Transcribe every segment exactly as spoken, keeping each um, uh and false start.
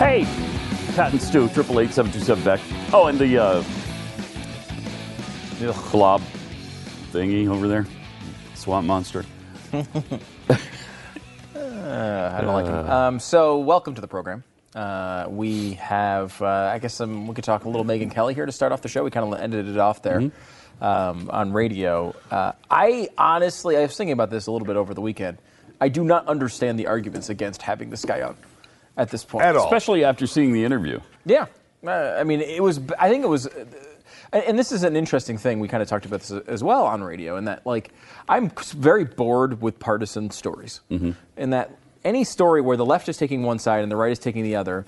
Hey, Pat and Stu, triple eight seven two seven back. Oh, and the uh, the glob thingy over there, swamp monster. uh, I don't uh, like him. Um, so, welcome to the program. Uh, we have, uh, I guess, um, we could talk a little Megyn Kelly here to start off the show. We kind of ended it off there mm-hmm. um, on radio. Uh, I honestly, I was thinking about this a little bit over the weekend. I do not understand the arguments against having this guy on. At this point, at all. Especially after seeing the interview. Yeah, uh, I mean, it was. I think it was, uh, and this is an interesting thing. We kind of talked about this as well on radio, in that, like, I'm very bored with partisan stories. Mm-hmm. In that, any story where the left is taking one side and the right is taking the other,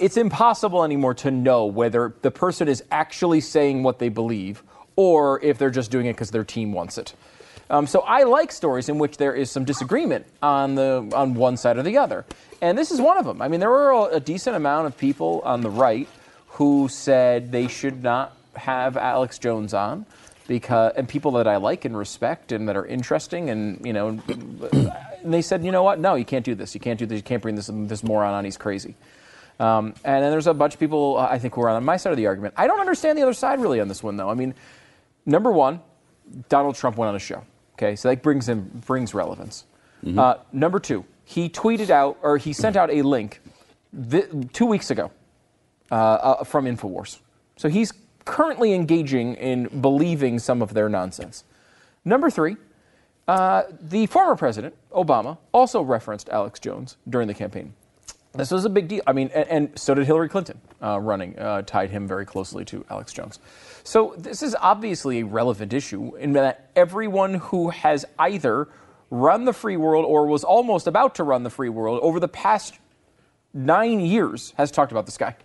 it's impossible anymore to know whether the person is actually saying what they believe or if they're just doing it because their team wants it. Um, so I like stories in which there is some disagreement on the on one side or the other. And this is one of them. I mean, there were a decent amount of people on the right who said they should not have Alex Jones on, because, and people that I like and respect and that are interesting. And, you know, and they said, you know what? No, you can't do this. You can't do this. You can't bring this, this moron on. He's crazy. Um, and then there's a bunch of people, I think, who are on my side of the argument. I don't understand the other side really on this one, though. I mean, number one, Donald Trump went on a show. Okay, so that brings in brings relevance. Mm-hmm. Uh, number two, he tweeted out, or he sent out a link th- two weeks ago uh, uh, from InfoWars. So he's currently engaging in believing some of their nonsense. Number three, uh, the former president, Obama, also referenced Alex Jones during the campaign. This was a big deal. I mean, and, and so did Hillary Clinton uh, running, uh, tied him very closely to Alex Jones. So this is obviously a relevant issue in that everyone who has either run the free world or was almost about to run the free world over the past nine years has talked about this guy.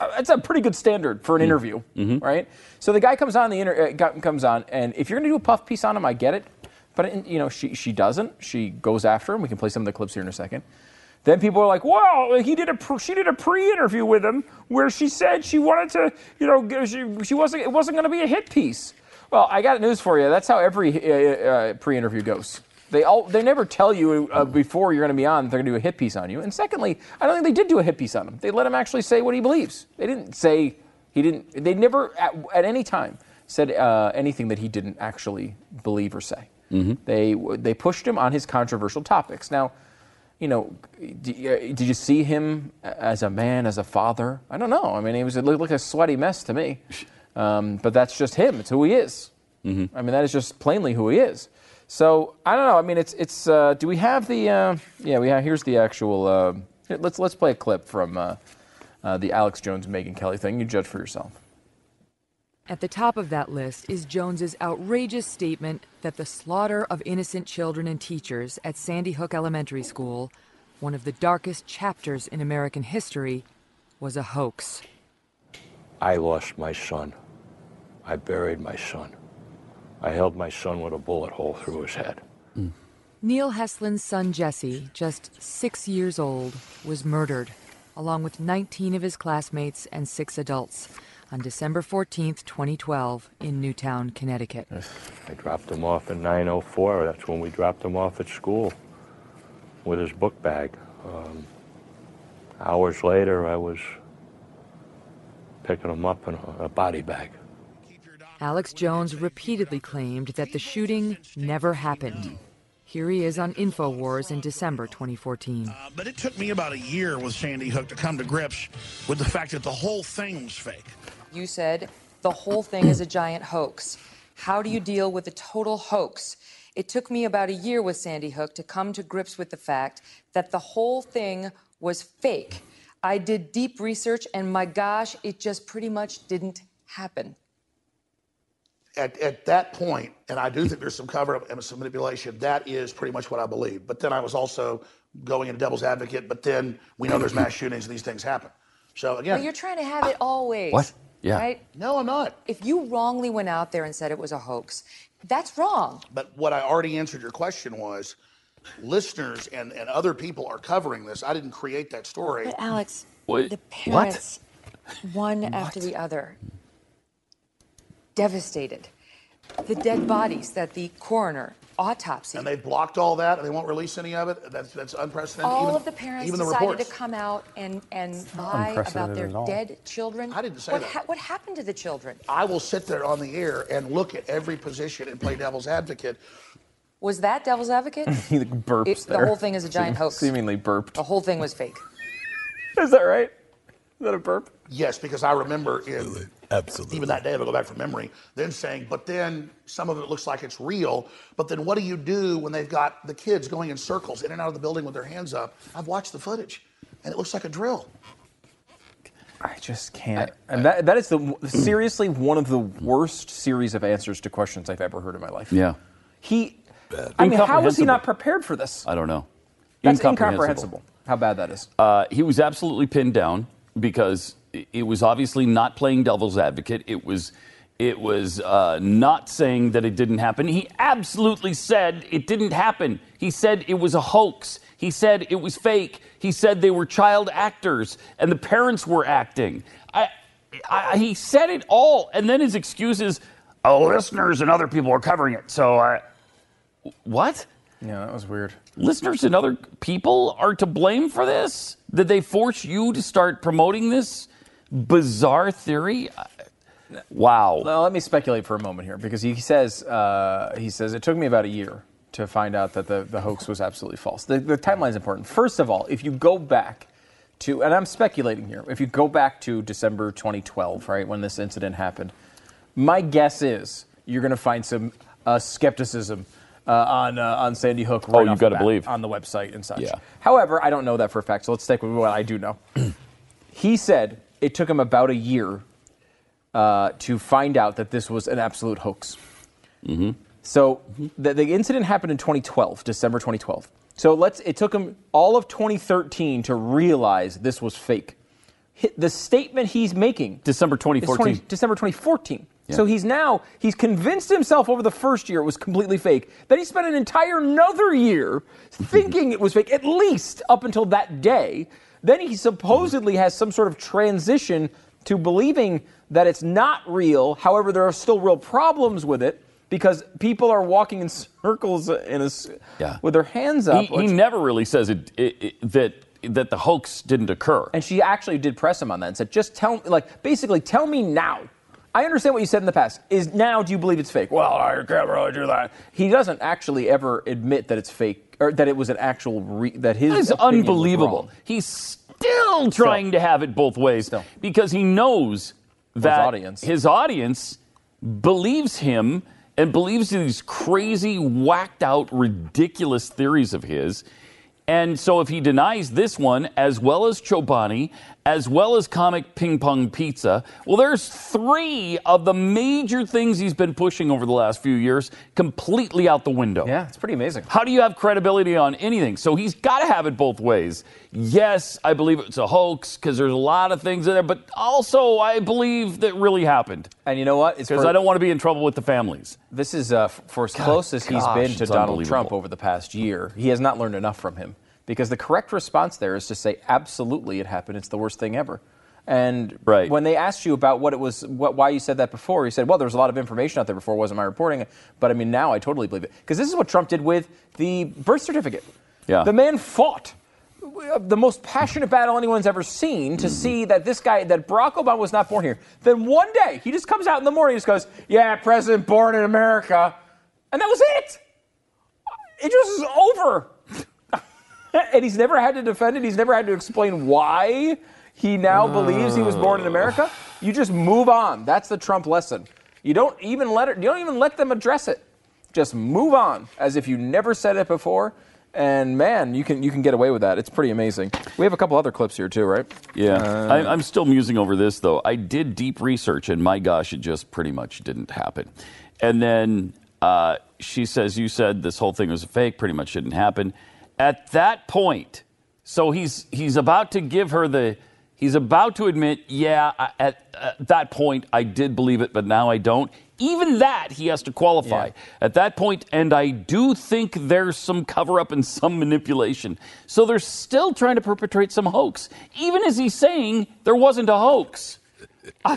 That's a pretty good standard for an mm. interview, mm-hmm. right? So the guy comes on, the inter- uh, comes on, and if you're going to do a puff piece on him, I get it. But, you know, she, she doesn't. She goes after him. We can play some of the clips here in a second. Then people are like, "Well, he did a pre- she did a pre-interview with him where she said she wanted to, you know, she, she wasn't it wasn't going to be a hit piece." Well, I got news for you. That's how every uh, uh, pre-interview goes. They all they never tell you uh, before you're going to be on they're going to do a hit piece on you. And secondly, I don't think they did do a hit piece on him. They let him actually say what he believes. They didn't say he didn't. They never at, at any time said uh, anything that he didn't actually believe or say. Mm-hmm. They they pushed him on his controversial topics. Now, you know, did you see him as a man, as a father? I don't know. I mean, he was it looked like a sweaty mess to me. Um, but that's just him. It's who he is. Mm-hmm. I mean, that is just plainly who he is. So I don't know. I mean, it's it's. Uh, do we have the? Uh, yeah, we have. Here's the actual. Uh, let's let's play a clip from uh, uh, the Alex Jones Megyn Kelly thing. You judge for yourself. At the top of that list is Jones's outrageous statement that the slaughter of innocent children and teachers at Sandy Hook Elementary School, one of the darkest chapters in American history, was a hoax. I lost my son. I buried my son. I held my son with a bullet hole through his head. Mm. Neil Heslin's son Jesse, just six years old, was murdered, along with nineteen of his classmates and six adults. On December fourteenth, twenty twelve, in Newtown, Connecticut. I dropped him off at nine oh four. That's when we dropped him off at school with his book bag. Um, hours later, I was picking him up in a body bag. Alex Jones repeatedly claimed that the shooting never happened. Here he is on InfoWars in December twenty fourteen. Uh, but it took me about a year with Sandy Hook to come to grips with the fact that the whole thing was fake. You said the whole thing is a giant hoax. How do you deal with a total hoax? It took me about a year with Sandy Hook to come to grips with the fact that the whole thing was fake. I did deep research, and my gosh, it just pretty much didn't happen. At, at that point, and I do think there's some cover-up and some manipulation, that is pretty much what I believe. But then I was also going into devil's advocate, but then we know there's mass shootings and these things happen. So, again... Well, you're trying to have it always. What? Yeah. Right? No, I'm not. If you wrongly went out there and said it was a hoax, that's wrong. But what I already answered your question was, listeners and, and other people are covering this. I didn't create that story. But, Alex, what? The parents, what? one what? after the other... devastated. The dead bodies that the coroner autopsied. And they blocked all that, and they won't release any of it? That's, that's unprecedented? All even, of the parents even decided the to come out and, and lie about their dead children? I didn't say what that. Ha what happened to the children? I will sit there on the air and look at every position and play devil's advocate. Was that devil's advocate? He burps it, there. The whole thing is a giant hoax. Seemingly burped. The whole thing was fake. Is that right? Is that a burp? Yes, because I remember in... Absolutely. Even that day, if I go back from memory, then saying, but then some of it looks like it's real, but then what do you do when they've got the kids going in circles in and out of the building with their hands up? I've watched the footage, and it looks like a drill. I just can't. I, I, and that, that is the seriously one of the worst series of answers to questions I've ever heard in my life. Yeah. He, I mean, how was he not prepared for this? I don't know. That's incomprehensible, incomprehensible how bad that is. Uh, he was absolutely pinned down because... It was obviously not playing devil's advocate. It was, it was uh, not saying that it didn't happen. He absolutely said it didn't happen. He said it was a hoax. He said it was fake. He said they were child actors and the parents were acting. I, I, he said it all, and then his excuse is, "Oh, listeners and other people are covering it." So, I, what? Yeah, that was weird. Listeners and other people are to blame for this? Did they force you to start promoting this? Bizarre theory? Wow. Well, let me speculate for a moment here, because he says uh, he says it took me about a year to find out that the, the hoax was absolutely false. The, the timeline's important. First of all, if you go back to, and I'm speculating here, if you go back to December twenty twelve, right, when this incident happened, my guess is you're going to find some uh, skepticism uh, on uh, on Sandy Hook right oh, you've got to believe on the website and such. Yeah. However, I don't know that for a fact, so let's stick with what I do know. He said... It took him about a year uh, to find out that this was an absolute hoax. Mm-hmm. So the, the incident happened in twenty twelve, December twenty twelve. So let's. It took him all of twenty thirteen to realize this was fake. The statement he's making, December twenty fourteen. December twenty fourteen. Yeah. So he's now he's convinced himself over the first year it was completely fake. Then he spent an entire another year thinking it was fake, at least up until that day. Then he supposedly has some sort of transition to believing that it's not real. However, there are still real problems with it because people are walking in circles in a, yeah. with their hands up. He, he never really says it, it, it, that that the hoax didn't occur. And she actually did press him on that and said, just tell me, like, basically tell me now. I understand what you said in the past. Is now, do you believe it's fake? Well, I can't really do that. He doesn't actually ever admit that it's fake, or that it was an actual, re- that his opinion was wrong. That is unbelievable. He's still trying still. to have it both ways still. because he knows that his audience. his audience believes him and believes these crazy, whacked out, ridiculous theories of his. And so if he denies this one, as well as Chobani, as well as Comic Ping Pong Pizza, well, there's three of the major things he's been pushing over the last few years completely out the window. Yeah, it's pretty amazing. How do you have credibility on anything? So he's got to have it both ways. Yes, I believe it's a hoax because there's a lot of things in there, but also I believe that really happened. And you know what? Because I don't want to be in trouble with the families. This is uh, for as close as he's been to Donald Trump over the past year. He has not learned enough from him. Because the correct response there is to say, absolutely, it happened. It's the worst thing ever. And right. when they asked you about what it was, what, why you said that before, you said, well, there was a lot of information out there before. It wasn't my reporting. But, I mean, now I totally believe it. Because this is what Trump did with the birth certificate. Yeah. The man fought the most passionate battle anyone's ever seen to see that this guy, that Barack Obama was not born here. Then one day, he just comes out in the morning and just goes, yeah, president born in America. And that was it. It just is over. And he's never had to defend it. He's never had to explain why he now uh, believes he was born in America. You just move on. That's the Trump lesson. You don't even let it, you don't even let them address it. Just move on as if you never said it before. And, man, you can you can get away with that. It's pretty amazing. We have a couple other clips here, too, right? Yeah. Uh, I, I'm still musing over this, though. I did deep research, and my gosh, it just pretty much didn't happen. And then uh, she says, you said this whole thing was a fake, pretty much didn't happen. At that point, so he's he's about to give her the, he's about to admit, yeah, I, at, at that point, I did believe it, but now I don't. Even that, he has to qualify. Yeah. At that point, and I do think there's some cover-up and some manipulation. So they're still trying to perpetrate some hoax, even as he's saying there wasn't a hoax. I,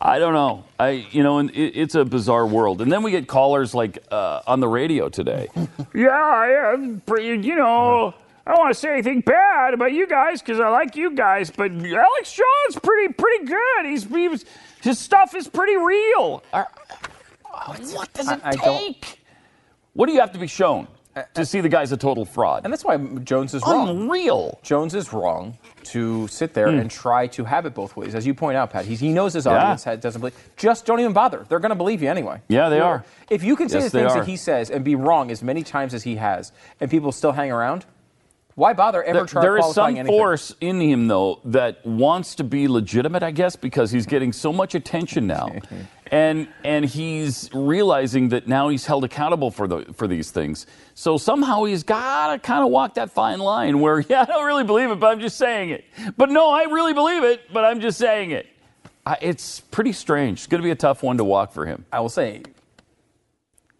I don't know. I, you know, and it, it's a bizarre world. And then we get callers, like, uh, on the radio today. yeah, I, uh, you know, I don't want to say anything bad about you guys, because I like you guys, but Alex Jones pretty, pretty good. He's... He was, His stuff is pretty real. Uh, what does it I, I take? Don't. What do you have to be shown uh, to uh, see the guy's a total fraud? And that's why Jones is wrong. Unreal. Jones is wrong to sit there mm. and try to have it both ways. As you point out, Pat, he's, he knows his audience yeah. doesn't believe. Just don't even bother. They're going to believe you anyway. Yeah, they yeah. are. If you can say yes, the things that he says and be wrong as many times as he has, and people still hang around, why bother ever trying to qualify anything? There is some force in him, though, that wants to be legitimate, I guess, because he's getting so much attention now. and and he's realizing that now he's held accountable for the for these things. So somehow he's got to kind of walk that fine line where, yeah, I don't really believe it, but I'm just saying it. But no, I really believe it, but I'm just saying it. I, it's pretty strange. It's going to be a tough one to walk for him. I will say,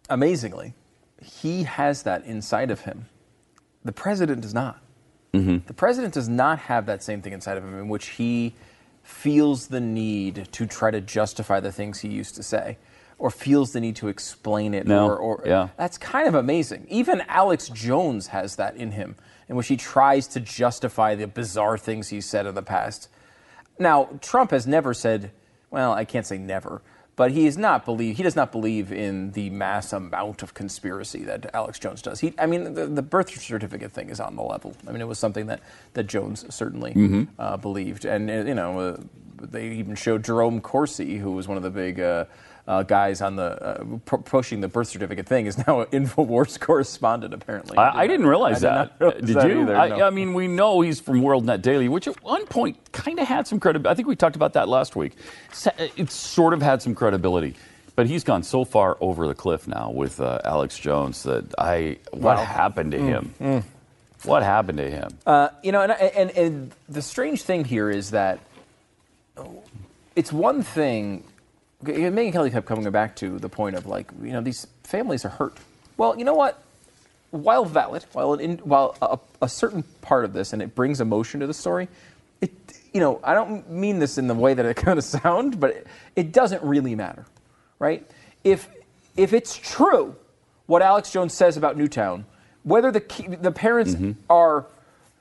amazingly, he has that inside of him. The president does not. Mm-hmm. The president does not have that same thing inside of him in which he feels the need to try to justify the things he used to say or feels the need to explain it. No. Or, or, yeah. That's kind of amazing. Even Alex Jones has that in him in which he tries to justify the bizarre things he said in the past. Now, Trump has never said, well, I can't say never, but he is not believe he does not believe in the mass amount of conspiracy that Alex Jones does. He, I mean, the, the birth certificate thing is on the level. I mean, it was something that, that Jones certainly mm-hmm. uh, believed, and uh, you know, uh, they even showed Jerome Corsi, who was one of the big uh, uh, guys on the uh, pro- pushing the birth certificate thing, is now an InfoWars correspondent. Apparently, I, I, did I didn't realize I that. Did, realize did that you? Either, I, no. I mean, we know he's from WorldNet Daily, which at one point kind of had some credibility. I think we talked about that last week. It sort of had some credibility, but he's gone so far over the cliff now with uh, Alex Jones that I. What wow. happened to mm, him? Mm. What happened to him? Uh, you know, and, and and the strange thing here is that. It's one thing, Megyn Kelly kept coming back to the point of, like, you know, these families are hurt. Well, you know what? While valid, while in, while a, a certain part of this, and it brings emotion to the story, it, you know, I don't mean this in the way that it kind of sounds, but it, it doesn't really matter, right? If if it's true what Alex Jones says about Newtown, whether the the parents mm-hmm. are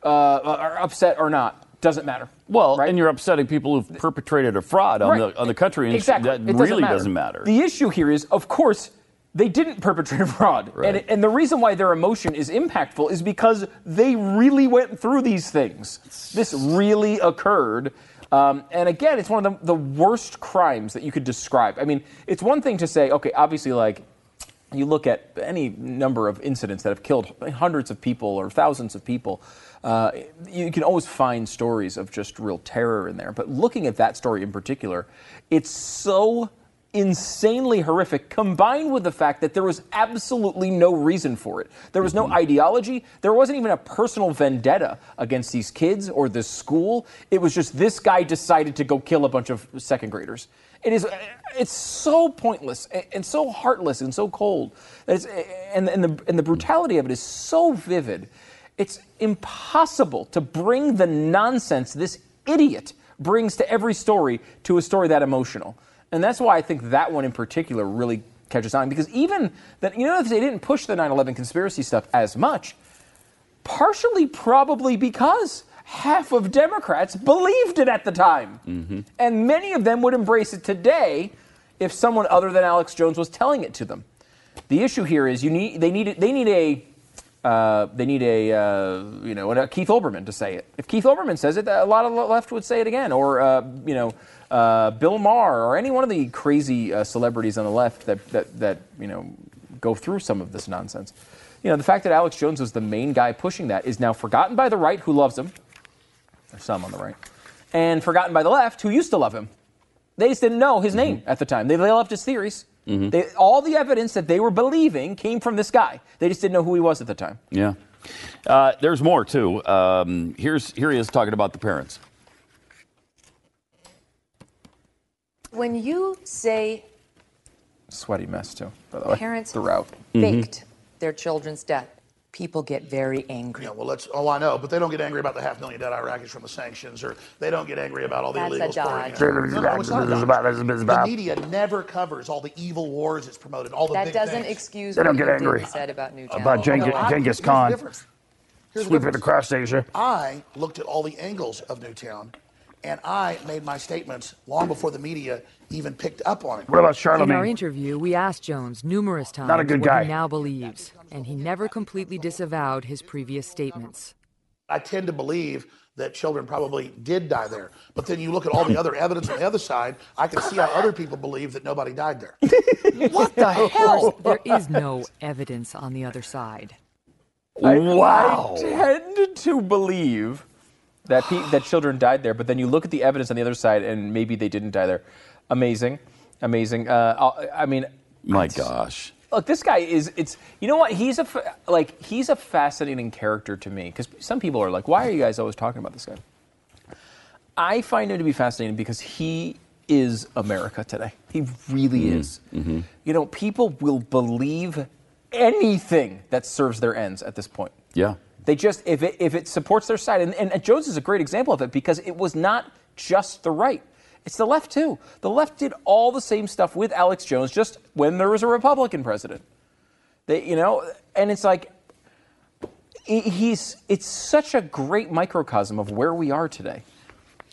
uh, are upset or not. Doesn't matter. Well, right? And you're upsetting people who've perpetrated a fraud on right. the on the country, and exactly. that doesn't really matter. doesn't matter. The issue here is, of course, they didn't perpetrate a fraud, right. and it, and the reason why their emotion is impactful is because they really went through these things. This really occurred, um, and again, it's one of the, the worst crimes that you could describe. I mean, it's one thing to say, okay, obviously, like. You look at any number of incidents that have killed hundreds of people or thousands of people, uh, you can always find stories of just real terror in there. But looking at that story in particular, it's so insanely horrific, combined with the fact that there was absolutely no reason for it. There was no ideology. There wasn't even a personal vendetta against these kids or this school. It was just this guy decided to go kill a bunch of second graders. It is, it's so pointless and so heartless and so cold. It's, and, and, the, and the brutality of it is so vivid. It's impossible to bring the nonsense this idiot brings to every story to a story that emotional. And that's why I think that one in particular really catches on. Because even, that, you know, if they didn't push the nine eleven conspiracy stuff as much, partially probably because half of Democrats believed it at the time. Mm-hmm. And many of them would embrace it today if someone other than Alex Jones was telling it to them. The issue here is you need they need they need a uh, they need a uh, you know a Keith Olbermann to say it. If Keith Olbermann says it, a lot of the left would say it again, or uh, you know uh, Bill Maher, or any one of the crazy uh, celebrities on the left that that that you know go through some of this nonsense. You know, the fact that Alex Jones was the main guy pushing that is now forgotten by the right, who loves him, or some on the right, and forgotten by the left, who used to love him. They just didn't know his name mm-hmm. at the time. They, they loved his theories. Mm-hmm. They, all the evidence that they were believing came from this guy. They just didn't know who he was at the time. Yeah. Uh, there's more, too. Um, here's here he is talking about the parents. When you say... Sweaty mess, too, by the way. Parents throughout. Faked. Mm-hmm. Their children's death, people get very angry. Yeah, well, that's all I know. But they don't get angry about the half million dead Iraqis from the sanctions, or they don't get angry about all the that's illegals. That's a dodge. No, no, it's not a dodge. The media never covers all the evil wars it's promoted. All the that big doesn't things. Excuse they what don't get angry. Said about Newtown. About Geng- no, Genghis Khan sweeping across Asia. I looked at all the angles of Newtown, and I made my statements long before the media even picked up on it. What about Charlemagne? In our interview, we asked Jones numerous times Not a good what guy. He now believes, and he never completely disavowed his previous statements. I tend to believe that children probably did die there, but then you look at all the other evidence on the other side, I can see how other people believe that nobody died there. What the hell? There is no evidence on the other side. I, wow. I tend to believe that pe- that children died there, but then you look at the evidence on the other side, and maybe they didn't die there. Amazing, amazing. Uh, I mean, my gosh. Look, this guy is. It's you know what? He's a fa- like he's a fascinating character to me, because some people are like, why are you guys always talking about this guy? I find him to be fascinating because he is America today. He really mm-hmm. is. Mm-hmm. You know, people will believe anything that serves their ends at this point. Yeah. They just if it if it supports their side, and, and Jones is a great example of it, because it was not just the right. It's the left, too. The left did all the same stuff with Alex Jones, just when there was a Republican president. They, you know, and it's like, he's it's such a great microcosm of where we are today,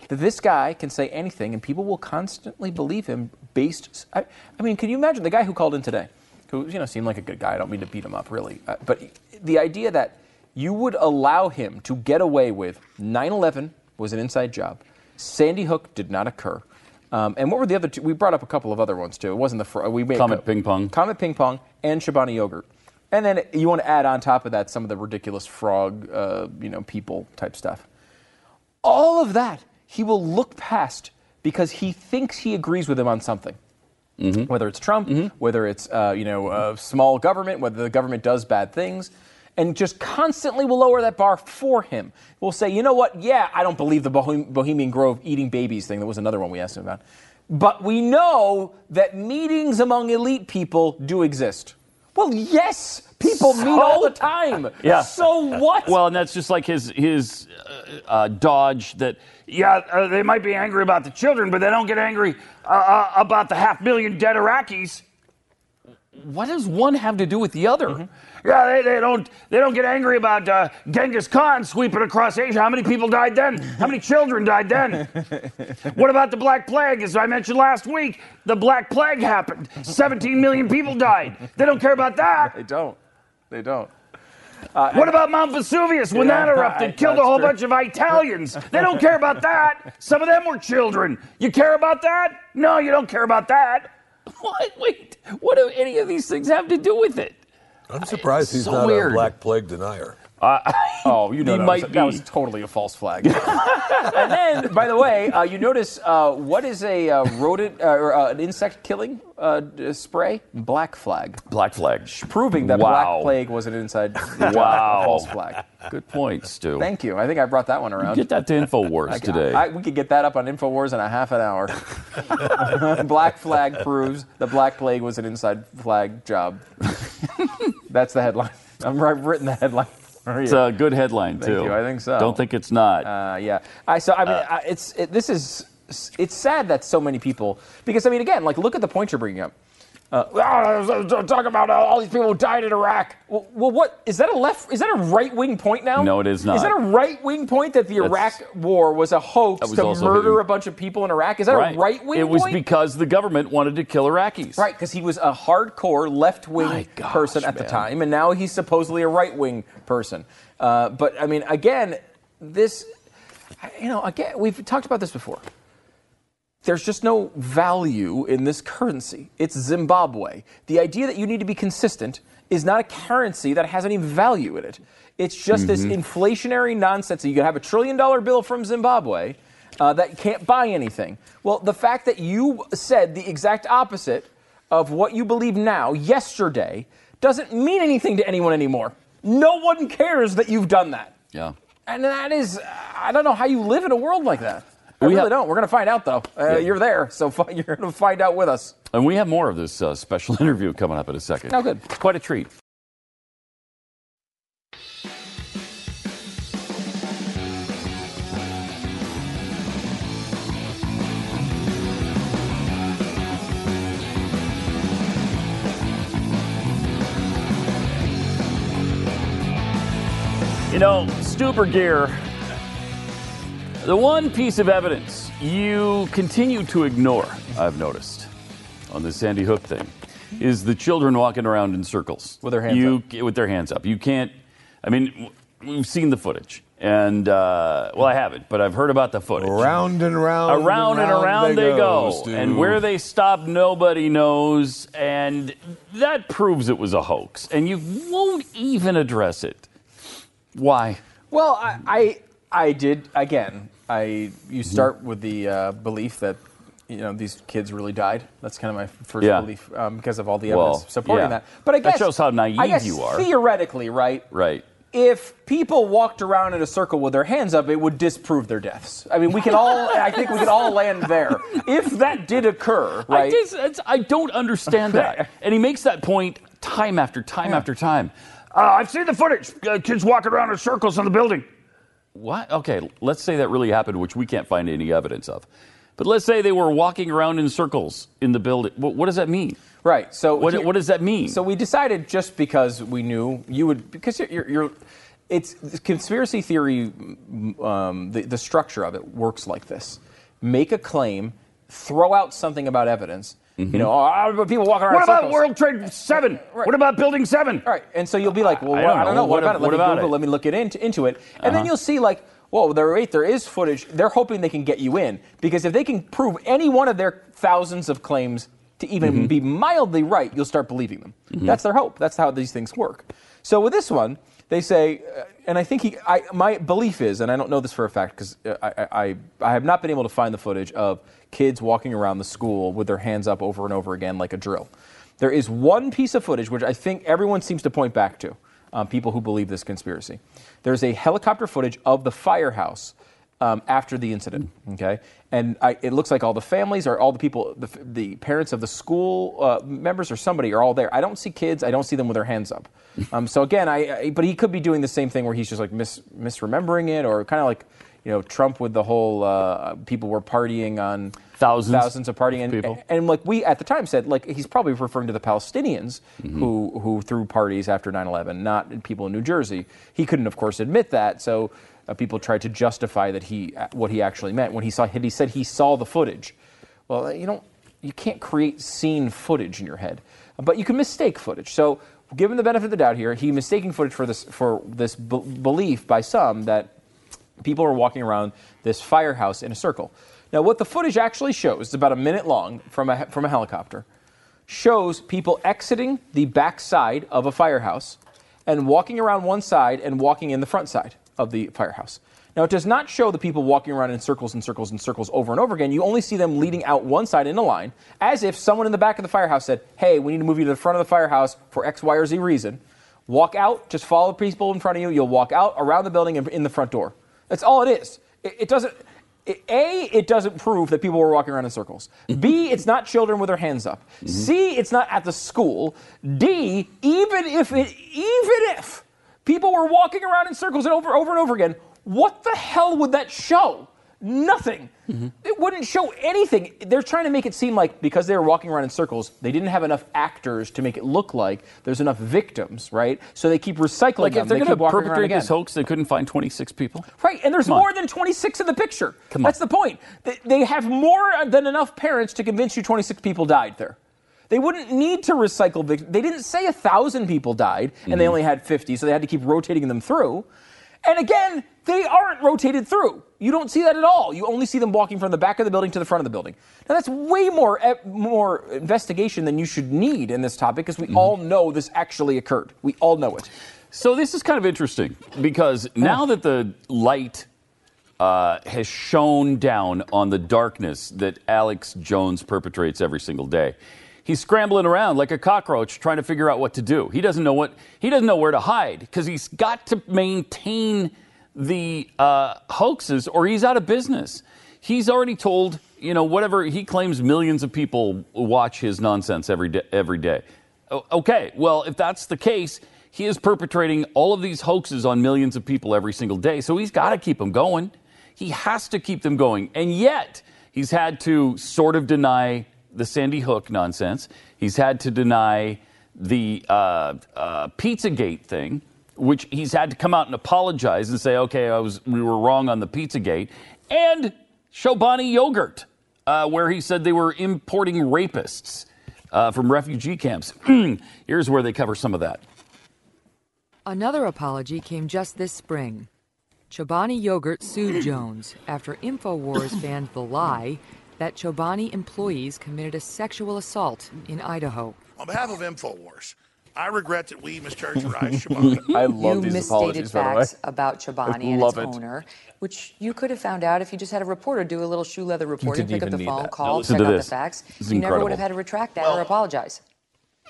that this guy can say anything, and people will constantly believe him based... I, I mean, can you imagine the guy who called in today, who, you know, seemed like a good guy. I don't mean to beat him up, really. Uh, but the idea that you would allow him to get away with nine eleven was an inside job, Sandy Hook did not occur. Um, and what were the other two? We brought up a couple of other ones, too. It wasn't the fr- we made Comet co- Ping Pong. Comet Ping Pong and Chobani Yogurt. And then you want to add on top of that some of the ridiculous frog, uh, you know, people type stuff. All of that he will look past because he thinks he agrees with him on something. Mm-hmm. Whether it's Trump, mm-hmm. whether it's, uh, you know, uh, small government, whether the government does bad things. And just constantly will lower that bar for him. We'll say, you know what? Yeah, I don't believe the Bohemian Grove eating babies thing. That was another one we asked him about. But we know that meetings among elite people do exist. Well, yes, people so, meet all the time. Yeah. So what? Well, and that's just like his his uh, uh, dodge that, yeah, uh, they might be angry about the children, but they don't get angry uh, uh, about the half million dead Iraqis. What does one have to do with the other? Mm-hmm. Yeah, they, they don't they don't get angry about uh, Genghis Khan sweeping across Asia. How many people died then? How many children died then? What about the Black Plague? As I mentioned last week, the Black Plague happened. seventeen million people died. They don't care about that. They don't. They don't. Uh, what I, about Mount Vesuvius when yeah, that erupted? I, killed a whole true. bunch of Italians. They don't care about that. Some of them were children. You care about that? No, you don't care about that. What? Wait, what do any of these things have to do with it? I'm surprised he's so not weird. a Black Plague denier. Uh, oh, you know, that, might was, be. that was totally a false flag. And then, by the way, uh, you notice uh, what is a uh, rodent uh, or uh, an insect killing uh, spray? Black flag. Black flag. Proving that wow. Black Plague was an inside wow. false flag. Good point, Stu. Thank you. I think I brought that one around. Get that to InfoWars I, today. I, I, we could get that up on InfoWars in a half an hour. Black flag proves the Black Plague was an inside flag job. That's the headline. I'm, I've written the headline. It's a good headline, too. Thank you. I think so. Don't think it's not. Uh, yeah. I so I mean, uh, I, it's it, this is it's sad that so many people, because I mean, again, like look at the point you're bringing up. Uh, talk about uh, all these people who died in Iraq. Well, what is that a left? Is that a right wing point now? No, it is not. Is that a right wing point that the That's, Iraq war was a hoax was to murder him. a bunch of people in Iraq? Is that right. a right wing? It was point? because the government wanted to kill Iraqis. Right, because he was a hardcore left wing person at man. the time, and now he's supposedly a right wing person. Uh, but I mean, again, this, you know, again, we've talked about this before. There's just no value in this currency. It's Zimbabwe. The idea that you need to be consistent is not a currency that has any value in it. It's just mm-hmm. this inflationary nonsense. You can have a trillion dollar bill from Zimbabwe uh, that can't buy anything. Well, the fact that you said the exact opposite of what you believe now yesterday doesn't mean anything to anyone anymore. No one cares that you've done that. Yeah. And that is, I don't know how you live in a world like that. I we really have, don't. We're going to find out, though. Uh, yeah. You're there, so fi- you're going to find out with us. And we have more of this uh, special interview coming up in a second. Oh, good. It's quite a treat. You know, Stuber Gear... The one piece of evidence you continue to ignore, I've noticed, on the Sandy Hook thing, is the children walking around in circles. With their hands you, up. With their hands up. You can't, I mean, we've seen the footage. And, uh, well, I haven't, but I've heard about the footage. Around and around. Around and around, and around they, they go. go. And where they stop, nobody knows. And that proves it was a hoax. And you won't even address it. Why? Well, I... I I did, again, I you start with the uh, belief that, you know, these kids really died. That's kind of my first yeah. belief um, because of all the evidence well, supporting yeah. that. But I guess... That shows how naive I guess you are. Theoretically, right? Right. If people walked around in a circle with their hands up, it would disprove their deaths. I mean, we can all, I think we can all land there. If that did occur, right? I, just, it's, I don't understand that. And he makes that point time after time yeah. after time. Uh, I've seen the footage. Uh, kids walking around in circles in the building. What? Okay, let's say that really happened, which we can't find any evidence of. But let's say they were walking around in circles in the building. What, what does that mean? Right. So what, here, what does that mean? So we decided just because we knew you would, because you're, you're, you're it's conspiracy theory. Um, the, the structure of it works like this: make a claim, throw out something about evidence. Mm-hmm. You know, oh, people walking around. What about circles. World Trade Seven? Right. What about Building Seven? All right, and so you'll be like, well, I don't, I don't know. know what, what about it? Let me Google. It? Let me look it into, into it, and uh-huh. then you'll see like, whoa, there wait, there is footage. They're hoping they can get you in because if they can prove any one of their thousands of claims to even mm-hmm. be mildly right, you'll start believing them. Mm-hmm. That's their hope. That's how these things work. So with this one, they say, uh, and I think he, I, my belief is, and I don't know this for a fact because I, I, I have not been able to find the footage of kids walking around the school with their hands up over and over again like a drill. There is one piece of footage which I think everyone seems to point back to, um, people who believe this conspiracy. There's a helicopter footage of the firehouse um, after the incident, okay? And I, it looks like all the families or all the people, the, the parents of the school uh, members or somebody are all there. I don't see kids. I don't see them with their hands up. Um, so again, I, I but he could be doing the same thing where he's just like mis, misremembering it or kind of like, you know, Trump with the whole uh, people were partying on thousands, thousands of partying and, people. And, and like we at the time said, like he's probably referring to the Palestinians mm-hmm. who, who threw parties after nine eleven, not people in New Jersey. He couldn't, of course, admit that. So uh, people tried to justify that he what he actually meant when he saw he said he saw the footage. Well, you don't you can't create scene footage in your head, but you can mistake footage. So given the benefit of the doubt here, he mistaking footage for this for this b- belief by some that people are walking around this firehouse in a circle. Now, what the footage actually shows, it's about a minute long from a, from a helicopter, shows people exiting the back side of a firehouse and walking around one side and walking in the front side of the firehouse. Now, it does not show the people walking around in circles and circles and circles over and over again. You only see them leading out one side in a line, as if someone in the back of the firehouse said, hey, we need to move you to the front of the firehouse for X, Y, or Z reason. Walk out, just follow people in front of you. You'll walk out around the building and in the front door. That's all it is. It, it doesn't, it, A, it doesn't prove that people were walking around in circles. B, it's not children with their hands up. Mm-hmm. C, it's not at the school. D, even if it, even if people were walking around in circles and over, over and over again, what the hell would that show? Nothing. Mm-hmm. It wouldn't show anything. They're trying to make it seem like because they were walking around in circles, they didn't have enough actors to make it look like there's enough victims, right? So they keep recycling like them. If they're they going to perpetrate this hoax, they couldn't find twenty-six people. Right, and there's Come more on. than twenty-six in the picture. Come on. That's the point. They, they have more than enough parents to convince you twenty-six people died there. They wouldn't need to recycle victims. They didn't say one thousand people died, and mm-hmm. they only had fifty, so they had to keep rotating them through. And again, they aren't rotated through. You don't see that at all. You only see them walking from the back of the building to the front of the building. Now, that's way more more investigation than you should need in this topic, because we mm-hmm. all know this actually occurred. We all know it. So this is kind of interesting, because now that the light uh, has shone down on the darkness that Alex Jones perpetrates every single day, he's scrambling around like a cockroach trying to figure out what to do. He doesn't know what he doesn't know where to hide, because he's got to maintain the uh, hoaxes or he's out of business. He's already told, you know, whatever he claims millions of people watch his nonsense every day. Every day. Okay, well, if that's the case, he is perpetrating all of these hoaxes on millions of people every single day. So he's got to keep them going. He has to keep them going. And yet he's had to sort of deny the Sandy Hook nonsense. He's had to deny the uh, uh, Pizzagate thing, which he's had to come out and apologize and say, okay, I was we were wrong on the Pizzagate. And Chobani yogurt, uh, where he said they were importing rapists uh, from refugee camps. Here's where they cover some of that. Another apology came just this spring. Chobani yogurt sued Jones after InfoWars fanned the lie that Chobani employees committed a sexual assault in Idaho. On behalf of InfoWars, I regret that we mischaracterized Chobani. I love you these misstated facts by the way. about Chobani and its it. owner, which you could have found out if you just had a reporter do a little shoe leather reporting, pick up the phone, that. call, no, check out this. the facts. You incredible. never would have had to retract that well, or apologize.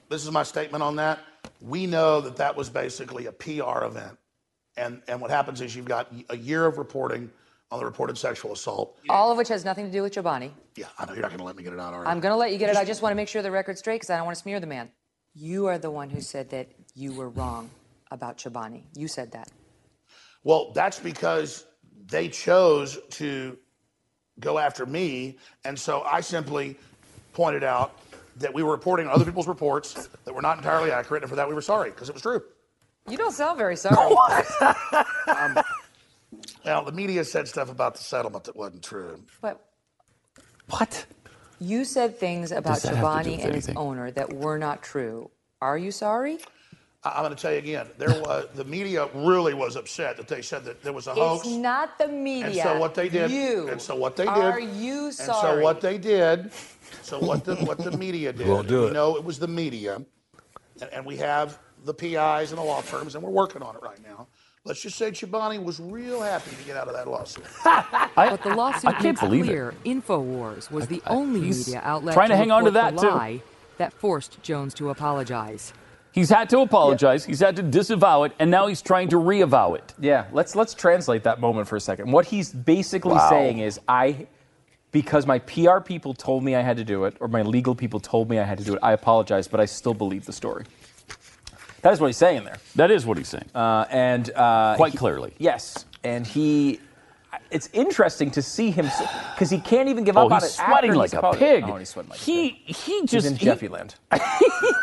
This is my statement on that. We know that that was basically a P R event. And, and what happens is you've got a year of reporting on the reported sexual assault. All of which has nothing to do with Chobani. Yeah, I know you're not going to let me get it out, are you? I'm going to let you get it. I just want to make sure the record's straight, because I don't want to smear the man. You are the one who said that you were wrong about Chobani. You said that. Well, that's because they chose to go after me, and so I simply pointed out that we were reporting on other people's reports that were not entirely accurate, and for that we were sorry, because it was true. You don't sound very sorry. What? um, Now, the media said stuff about the settlement that wasn't true. But what? You said things about Chobani and his owner that were not true. Are you sorry? I- I'm going to tell you again. There was the media really was upset that they said that there was a it's hoax. It's not the media. And so what they did. You. And so what they did. Are you sorry? And so what they did. So what the what the media did. We'll do it. You know, it was the media, and, and we have the P Is and the law firms, and we're working on it right now. Let's just say Chobani was real happy to get out of that lawsuit. But the lawsuit I can't believe clear it. InfoWars was I, the I, only media outlet trying to, to hang on to that the lie too. that forced Jones to apologize. He's had to apologize. Yeah. He's had to disavow it, and now he's trying to reavow it. Yeah, let's let's translate that moment for a second. What he's basically wow. saying is, I, because my P R people told me I had to do it, or my legal people told me I had to do it, I apologize, but I still believe the story. That is what he's saying there. That is what he's saying. Uh, and uh, Quite he, clearly. Yes. And he... It's interesting to see him... Because he can't even give up oh, on it. Sweating like he's, pig. Oh, he's sweating like he, a pig. He just... He's in he, Jeffyland.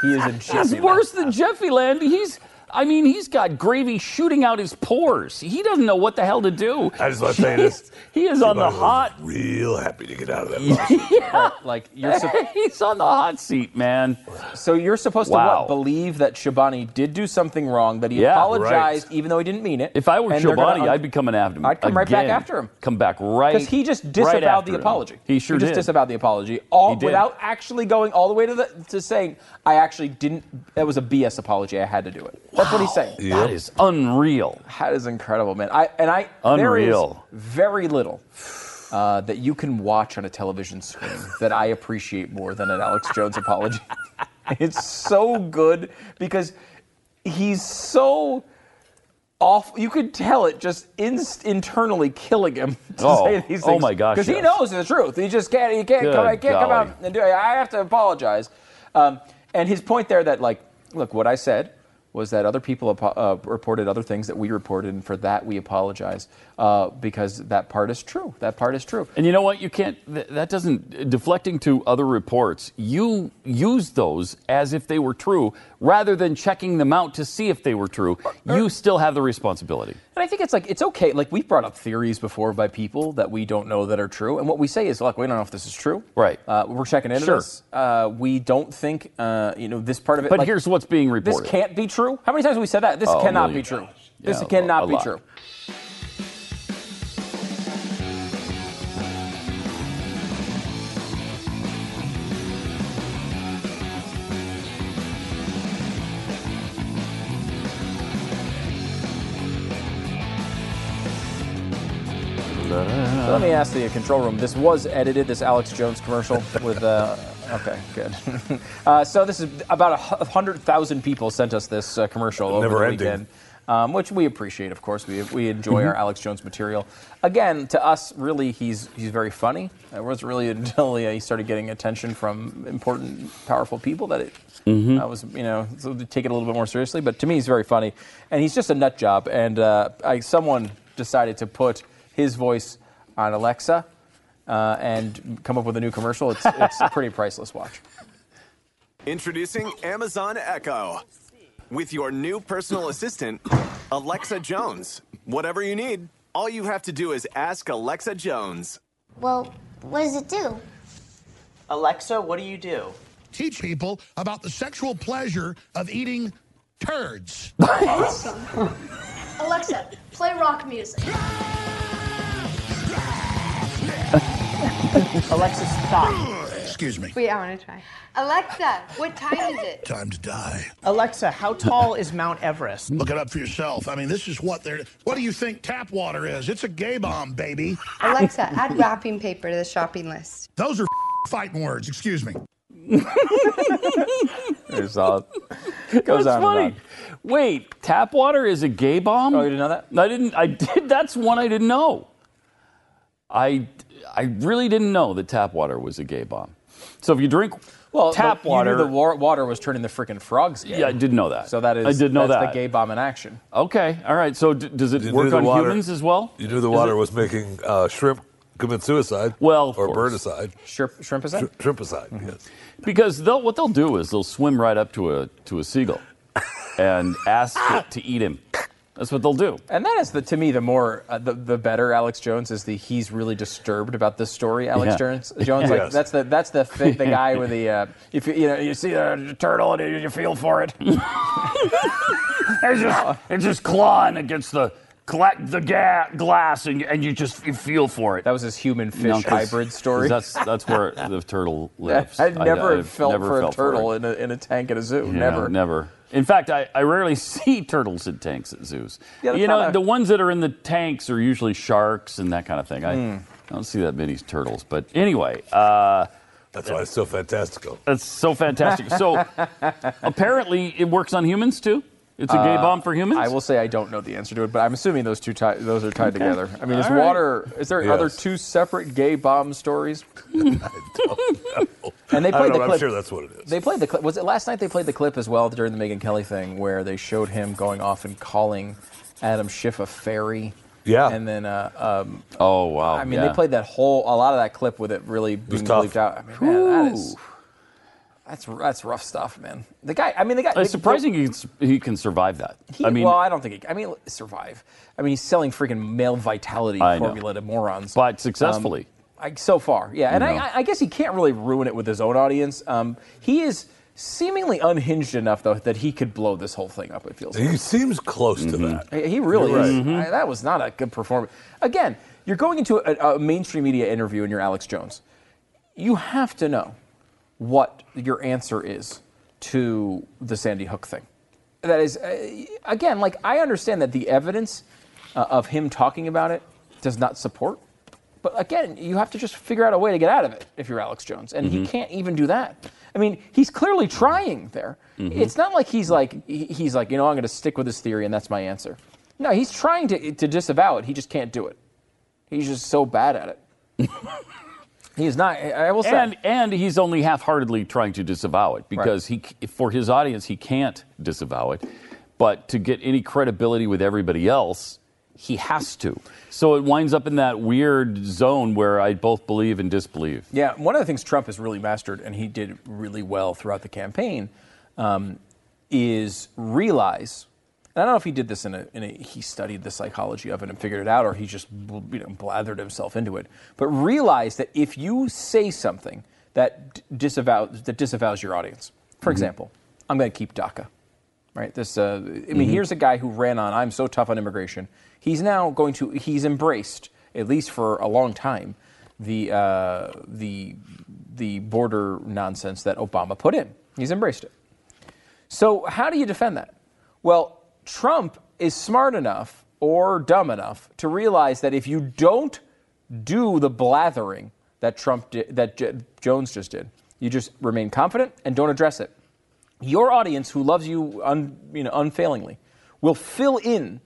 he is in Jeffyland. That's worse than Jeffyland. He's... I mean, he's got gravy shooting out his pores. He doesn't know what the hell to do. I just want to say this. He is on the hot... Real happy to get out of that box. yeah. Like, you're su- he's on the hot seat, man. So you're supposed wow. to what, believe that Chobani did do something wrong, that he yeah, apologized right. even though he didn't mean it. If I were Chobani, un- I'd be coming after him. I'd come again. right back after him. Come back right Because he just disavowed right the him. apology. He sure he just did. disavowed the apology all without actually going all the way to, the, to saying, I actually didn't... That was a B S apology. I had to do it. That's wow. what he's saying. Yep. That is unreal. That is incredible, man. I and I unreal. There is very little uh, that you can watch on a television screen that I appreciate more than an Alex Jones apology. It's so good because he's so off. You could tell it just in, internally killing him to oh, say these things. Oh my gosh! Because yes. he knows the truth. He just can't. He can't. Good come, I can't golly. come out and do it. I have to apologize. Um, and his point there that like, look, what I said was that other people uh, reported other things that we reported, and for that we apologize, uh, because that part is true. That part is true. And you know what? You can't, that doesn't, deflecting to other reports, you use those as if they were true, rather than checking them out to see if they were true. You still have the responsibility. And I think it's like, it's okay. Like, we've brought up theories before by people that we don't know that are true. And what we say is, look, we don't know if this is true. Right. Uh, we're checking into sure. this. Uh, we don't think, uh, you know, this part of it. But like, here's what's being reported. This can't be true. How many times have we said that? This oh, cannot be true. Yeah, this cannot be true. So let me ask the control room. This was edited, this Alex Jones commercial with... Uh, okay, good. uh, so this is about one hundred thousand people sent us this uh, commercial over Never the ending. weekend, um, which we appreciate, of course. We we enjoy our Alex Jones material. Again, to us, really, he's he's very funny. It was really until he started getting attention from important, powerful people that it... Mm-hmm. I was, you know, so to take it a little bit more seriously. But to me, he's very funny. And he's just a nut job. And uh, I, someone decided to put his voice on Alexa uh, and come up with a new commercial. It's, it's a pretty priceless watch. Introducing Amazon Echo. With your new personal assistant, Alexa Jones. Whatever you need, all you have to do is ask Alexa Jones. Well, what does it do? Alexa, what do you do? Teach people about the sexual pleasure of eating turds. Awesome. Alexa, play rock music. Alexa, stop. Excuse me. Wait, I want to try. Alexa, what time is it? Time to die. Alexa, how tall is Mount Everest? Look it up for yourself. I mean, this is what they're... What do you think tap water is? It's a gay bomb, baby. Alexa, add wrapping paper to the shopping list. Those are fighting words. Excuse me. There's all... Goes that's on funny. And on. Wait, tap water is a gay bomb? Oh, you didn't know that? I didn't... I did. That's one I didn't know. I... I really didn't know that tap water was a gay bomb. So if you drink well, tap the, water... You knew the war, water was turning the freaking frogs gay. Yeah, I didn't know that. So that is I did know that's that. the gay bomb in action. Okay, all right. So d- does it you work on water, humans as well? You knew the water it, was making uh, shrimp commit suicide. Well, Or course. birdicide. Shrimp, shrimpicide? Shri- shrimpicide, mm-hmm. yes. Because they'll, what they'll do is they'll swim right up to a to a seagull and ask it to eat him. That's what they'll do. And that is, the to me, the more, uh, the, the better Alex Jones is the he's really disturbed about this story, Alex yeah. Jones. Jones, yes. like, that's the that's the fit, the guy with the, uh, if you, you know, you see the turtle and you feel for it. it's, just, it's just clawing against the the ga- glass and, and you just you feel for it. That was his human fish no, hybrid story. That's that's where the turtle lives. I've never I, I've felt never for felt a turtle for in, a, in a tank at a zoo. Yeah, never. Never. In fact, I, I rarely see turtles in tanks at zoos. Yeah, you know, I... the ones that are in the tanks are usually sharks and that kind of thing. I mm. don't see that many turtles. But anyway. Uh, that's why it's so fantastical. That's so fantastic. So apparently it works on humans, too? It's a gay uh, bomb for humans? I will say I don't know the answer to it, but I'm assuming those two tie- those are tied okay. together. I mean, is right. water... Is there yes. other two separate gay bomb stories? I don't know. And they played I don't know, the clip. I'm sure that's what it is. They played the clip. Was it last night they played the clip as well during the Megyn Kelly thing where they showed him going off and calling Adam Schiff a fairy? Yeah. And then... Uh, um, oh, wow. I mean, yeah. they played that whole... A lot of that clip with it really it being tough. bleeped out. I mean, man, that is... That's that's rough stuff, man. The guy, I mean, the guy. It's the, surprising he can, he can survive that. He, I mean, well, I don't think he. I mean, survive. I mean, he's selling freaking male vitality I formula know. to morons, but successfully. Um, I, so far, yeah. And I, I guess he can't really ruin it with his own audience. Um, he is seemingly unhinged enough, though, that he could blow this whole thing up. It feels. He like. seems close mm-hmm. to that. He, he really You're is. Right. Mm-hmm. I, that was not a good performance. Again, you're going into a, a mainstream media interview, and you're Alex Jones. You have to know what your answer is to the Sandy Hook thing. That is, uh, again, like, I understand that the evidence uh, of him talking about it does not support. But again, you have to just figure out a way to get out of it if you're Alex Jones. And mm-hmm. he can't even do that. I mean, he's clearly trying there. Mm-hmm. It's not like he's like, he's like, you know, I'm going to stick with this theory and that's my answer. No, he's trying to, to disavow it. He just can't do it. He's just so bad at it. He's not, I will say. And, and he's only half-heartedly trying to disavow it because right. he, for his audience, he can't disavow it But to get any credibility with everybody else, he has to. So it winds up in that weird zone where I both believe and disbelieve. Yeah, one of the things Trump has really mastered, and he did really well throughout the campaign, um, is realize, and I don't know if he did this in a, in a, he studied the psychology of it and figured it out, or he just you know, blathered himself into it, but realize that if you say something that disavows, that disavows your audience, for mm-hmm. example, I'm going to keep DACA. Right. This. Uh, I mean, mm-hmm. here's a guy who ran on, I'm so tough on immigration. He's now going to. He's embraced, at least for a long time, the uh, the the border nonsense that Obama put in. He's embraced it. So how do you defend that? Well, Trump is smart enough or dumb enough to realize that if you don't do the blathering that Trump did, that J- Jones just did, you just remain confident and don't address it. Your audience, who loves you, un, you know, unfailingly, will fill in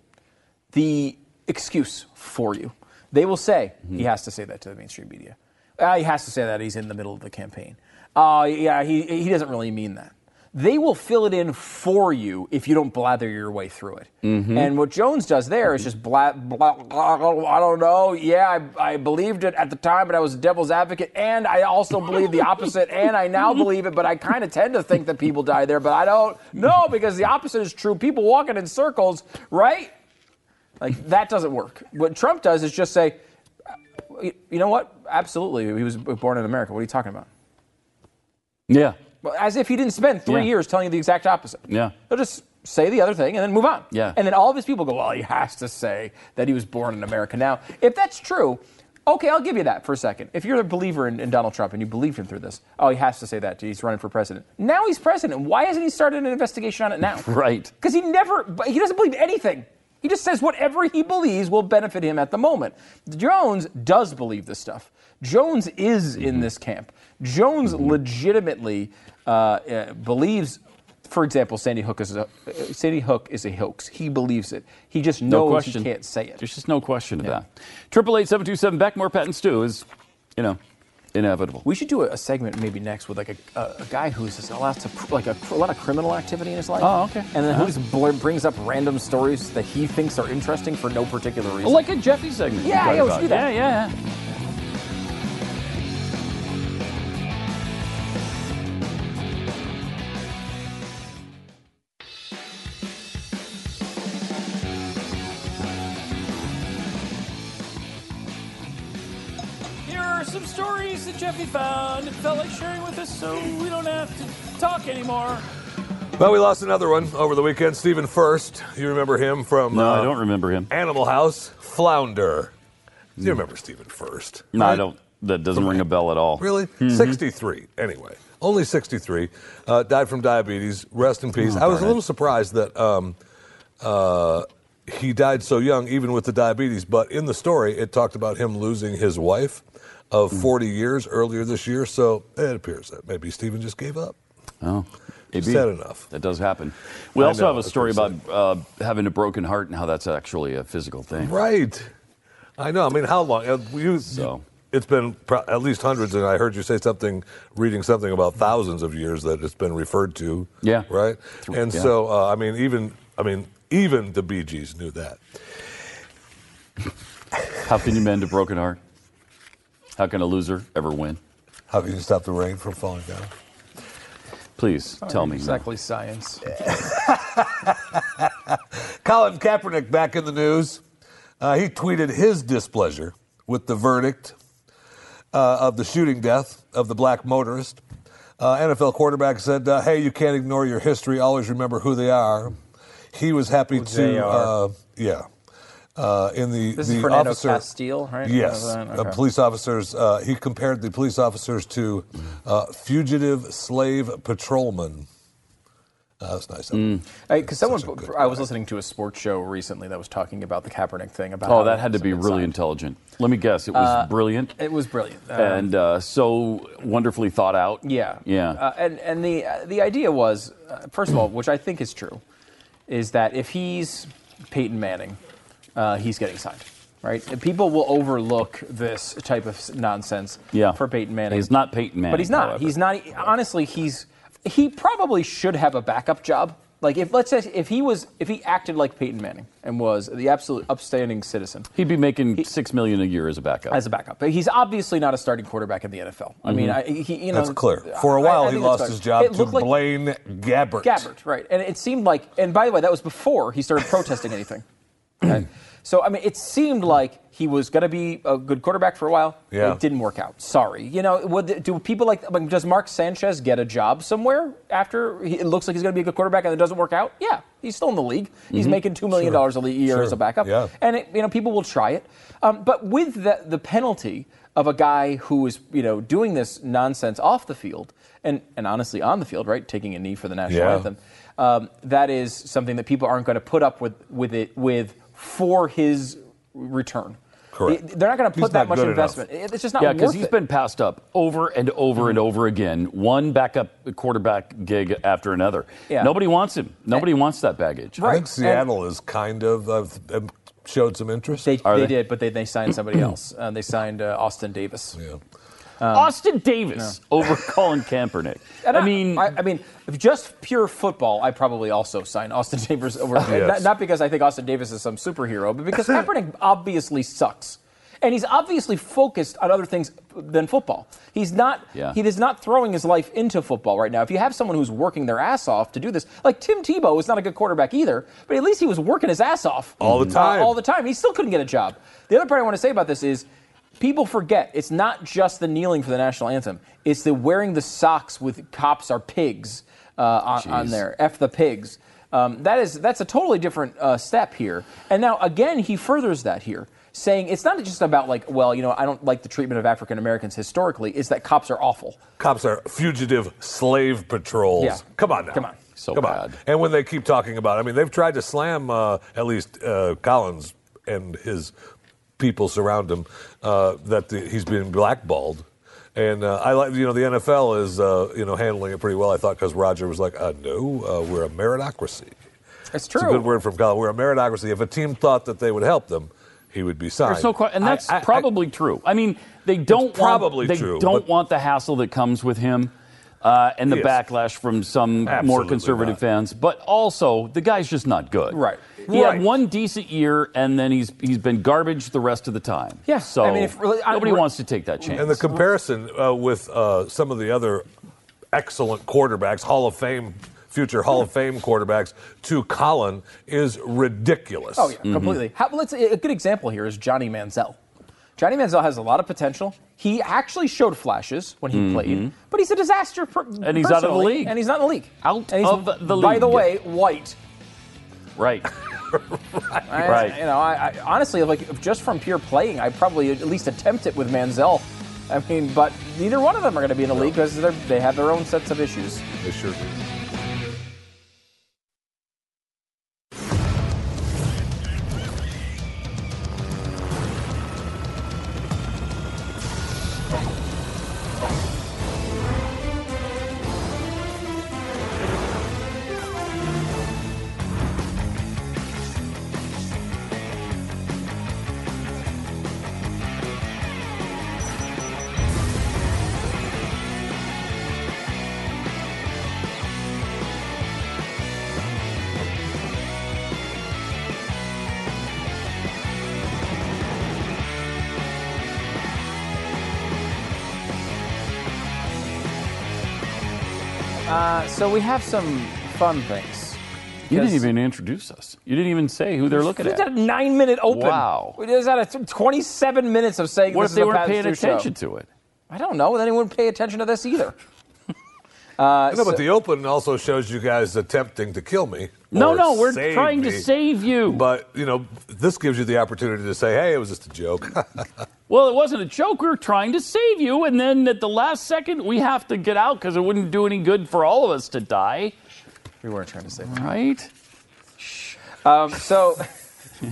the excuse for you. They will say, mm-hmm. he has to say that to the mainstream media. Uh, he has to say that he's in the middle of the campaign. Uh, yeah, he, he doesn't really mean that. They will fill it in for you if you don't blather your way through it. Mm-hmm. And what Jones does there mm-hmm. is just blah, blah, blah, blah, I don't know. Yeah, I, I believed it at the time, but I was a devil's advocate, and I also believe the opposite, and I now believe it, but I kind of tend to think that people die there, but I don't know because the opposite is true. People walking in circles, right? Like, that doesn't work. What Trump does is just say, you know what? Absolutely, he was born in America. What are you talking about? Yeah. As if he didn't spend three yeah. years telling you the exact opposite. Yeah. He'll just say the other thing and then move on. Yeah. And then all of his people go, well, he has to say that he was born in America. Now, if that's true, okay, I'll give you that for a second. If you're a believer in, in Donald Trump and you believed him through this, oh, he has to say that. He's running for president. Now he's president. Why hasn't he started an investigation on it now? Right. Because he never, he doesn't believe anything. He just says whatever he believes will benefit him at the moment. Jones does believe this stuff. Jones is mm-hmm. in this camp. Jones mm-hmm. legitimately uh, uh, believes, for example, Sandy Hook is a, uh, Sandy Hook is a hoax. He believes it. He just knows no he can't say it. There's just no question of yeah. that. Triple eight seven two seven Beck. More Pat and Stu is, you know, inevitable. We should do a, a segment maybe next with like a, a, a guy who's just allowed to like a, a lot of criminal activity in his life. Oh, okay. And then uh-huh. who just bl- brings up random stories that he thinks are interesting for no particular reason. Well, like a Jeffy segment. Yeah, yeah, let's do that. Yeah, yeah, yeah. Jeffy found it felt like sharing with us, so we don't have to talk anymore. Well, we lost another one over the weekend. Stephen Furst, you remember him from? No, uh, I don't remember him. Animal House, Flounder. Do you remember Stephen Furst? No, right? I don't. That doesn't ring a bell at all. Really? Mm-hmm. sixty-three. Anyway, only sixty-three. Uh, died from diabetes. Rest in peace. Oh, I was a little surprised that um, uh, he died so young, even with the diabetes. But in the story, it talked about him losing his wife of forty years earlier this year, so it appears that maybe Stephen just gave up. Oh, maybe. Sad enough. That does happen. We I also know, have a story about uh, having a broken heart and how that's actually a physical thing. Right. I know. I mean, how long? Uh, you, so. It's been pro- at least hundreds, and I heard you say something, reading something about thousands of years that it's been referred to. Yeah. Right? And yeah. so, uh, I mean, even I mean, even the Bee Gees knew that. How can you mend a broken heart? How can a loser ever win? How can you stop the rain from falling down? Please oh, tell me. Exactly no. science. Colin Kaepernick back in the news. Uh, he tweeted his displeasure with the verdict uh, of the shooting death of the black motorist. Uh, N F L quarterback said, uh, hey, you can't ignore your history. Always remember who they are. He was happy who to, uh, yeah. Uh, in the, this the is Fernando officer, Castile, right? Yes. Okay. Uh, police officers, uh, he compared the police officers to uh, fugitive slave patrolmen. Uh, that's nice. Because mm. someone, I was listening to a sports show recently that was talking about the Kaepernick thing. About oh, that had to be inside. Really intelligent. Let me guess, it was uh, brilliant. It was brilliant, uh, and uh, so wonderfully thought out. Yeah, yeah. Uh, and and the uh, the idea was, uh, first of all, which I think is true, is that if he's Peyton Manning. Uh, he's getting signed, right? And people will overlook this type of nonsense yeah. for Peyton Manning. He's not Peyton Manning, but he's not. However. He's not. Honestly, he's he probably should have a backup job Like, if let's say if he was if he acted like Peyton Manning and was the absolute upstanding citizen, he'd be making he, six million a year as a backup. As a backup, but he's obviously not a starting quarterback in the N F L. Mm-hmm. I mean, I, he you know that's clear. For a while, I, I he lost his job to like Blaine Gabbert. Gabbert, right? And it seemed like, and by the way, that was before he started protesting anything. Okay? So I mean, it seemed like he was going to be a good quarterback for a while. Yeah. It didn't work out. Sorry, you know. Would, do people like? I mean, does Mark Sanchez get a job somewhere after he, it looks like he's going to be a good quarterback and it doesn't work out? Yeah, he's still in the league. Mm-hmm. He's making two million dollars sure. a year sure. as a backup, yeah. and it, you know, people will try it. Um, but with the, the penalty of a guy who is, you know, doing this nonsense off the field and and honestly on the field, right, taking a knee for the national yeah. anthem, um, that is something that people aren't going to put up with with it with. For his return. Correct. They're not going to put that much investment. Enough. It's just not yeah, worth it. Yeah, because he's been passed up over and over mm-hmm. and over again, one backup quarterback gig after another. Yeah. Nobody wants him. Nobody and, wants that baggage. Right. I think Seattle and, is kind of uh, showed some interest. They, they, they did, but they, they signed somebody else. Uh, they signed uh, Austin Davis. Yeah. Um, Austin Davis no. over Colin Kaepernick. I, I mean, I, I mean, if just pure football, I probably also sign Austin Davis over. Yes. Not, not because I think Austin Davis is some superhero, but because Kaepernick obviously sucks, and he's obviously focused on other things than football. He's not. Yeah. He is not throwing his life into football right now. If you have someone who's working their ass off to do this, like Tim Tebow is not a good quarterback either, but at least he was working his ass off all the time. Uh, all the time, he still couldn't get a job. The other part I want to say about this is. People forget it's not just the kneeling for the national anthem; it's the wearing the socks with "cops are pigs" uh, on, on there. F the pigs. Um, that is that's a totally different uh, step here. And now again, he furthers that here, saying it's not just about like, well, you know, I don't like the treatment of African Americans historically. It's that cops are awful. Cops are fugitive slave patrols. Yeah. Come on now. Come on. So Come bad. On. And when they keep talking about, I mean, they've tried to slam uh, at least uh, Collins and his. People surround him, uh, that the, he's been blackballed. And uh, I like, you know, the N F L is, uh, you know, handling it pretty well, I thought, because Roger was like, uh, no, uh, we're a meritocracy. That's true. It's a good word from Colin. We're a meritocracy. If a team thought that they would help them, he would be signed. There's no question. And that's I, I, probably I, true. I mean, they don't, probably want, they true, don't want the hassle that comes with him. Uh, and the yes. backlash from some Absolutely more conservative not. fans, but also the guy's just not good. Right. He right. had one decent year, and then he's he's been garbage the rest of the time. Yeah. So I mean, if, I, nobody wants to take that chance. And the comparison uh, with uh, some of the other excellent quarterbacks, Hall of Fame, future Hall of Fame quarterbacks, to Colin is ridiculous. Oh yeah, mm-hmm. completely. How, let's a good example here is Johnny Manziel. Johnny Manziel has a lot of potential. He actually showed flashes when he mm-hmm. played, but he's a disaster per- And he's out of the league. And he's not in the league. Out and he's, of the league. By the way, white. Right. right. I, right. You know, I, I, honestly, like just from pure playing, I probably at least attempt it with Manziel. I mean, but neither one of them are going to be in the no. league because they have their own sets of issues. They sure do. So we have some fun things. You didn't even introduce us. You didn't even say who they're looking at. We just had a nine-minute open. Wow. We just had a th- twenty-seven minutes of saying what this is a What if they weren't paying attention show. To it? I don't know. Then they wouldn't pay attention to this either. Uh, no, so, but the open also shows you guys attempting to kill me. No, no, we're trying me. to save you. But, you know, this gives you the opportunity to say, hey, it was just a joke. Well, it wasn't a joke. We were trying to save you. And then at the last second, we have to get out because it wouldn't do any good for all of us to die. We weren't trying to save you. Right? Um, so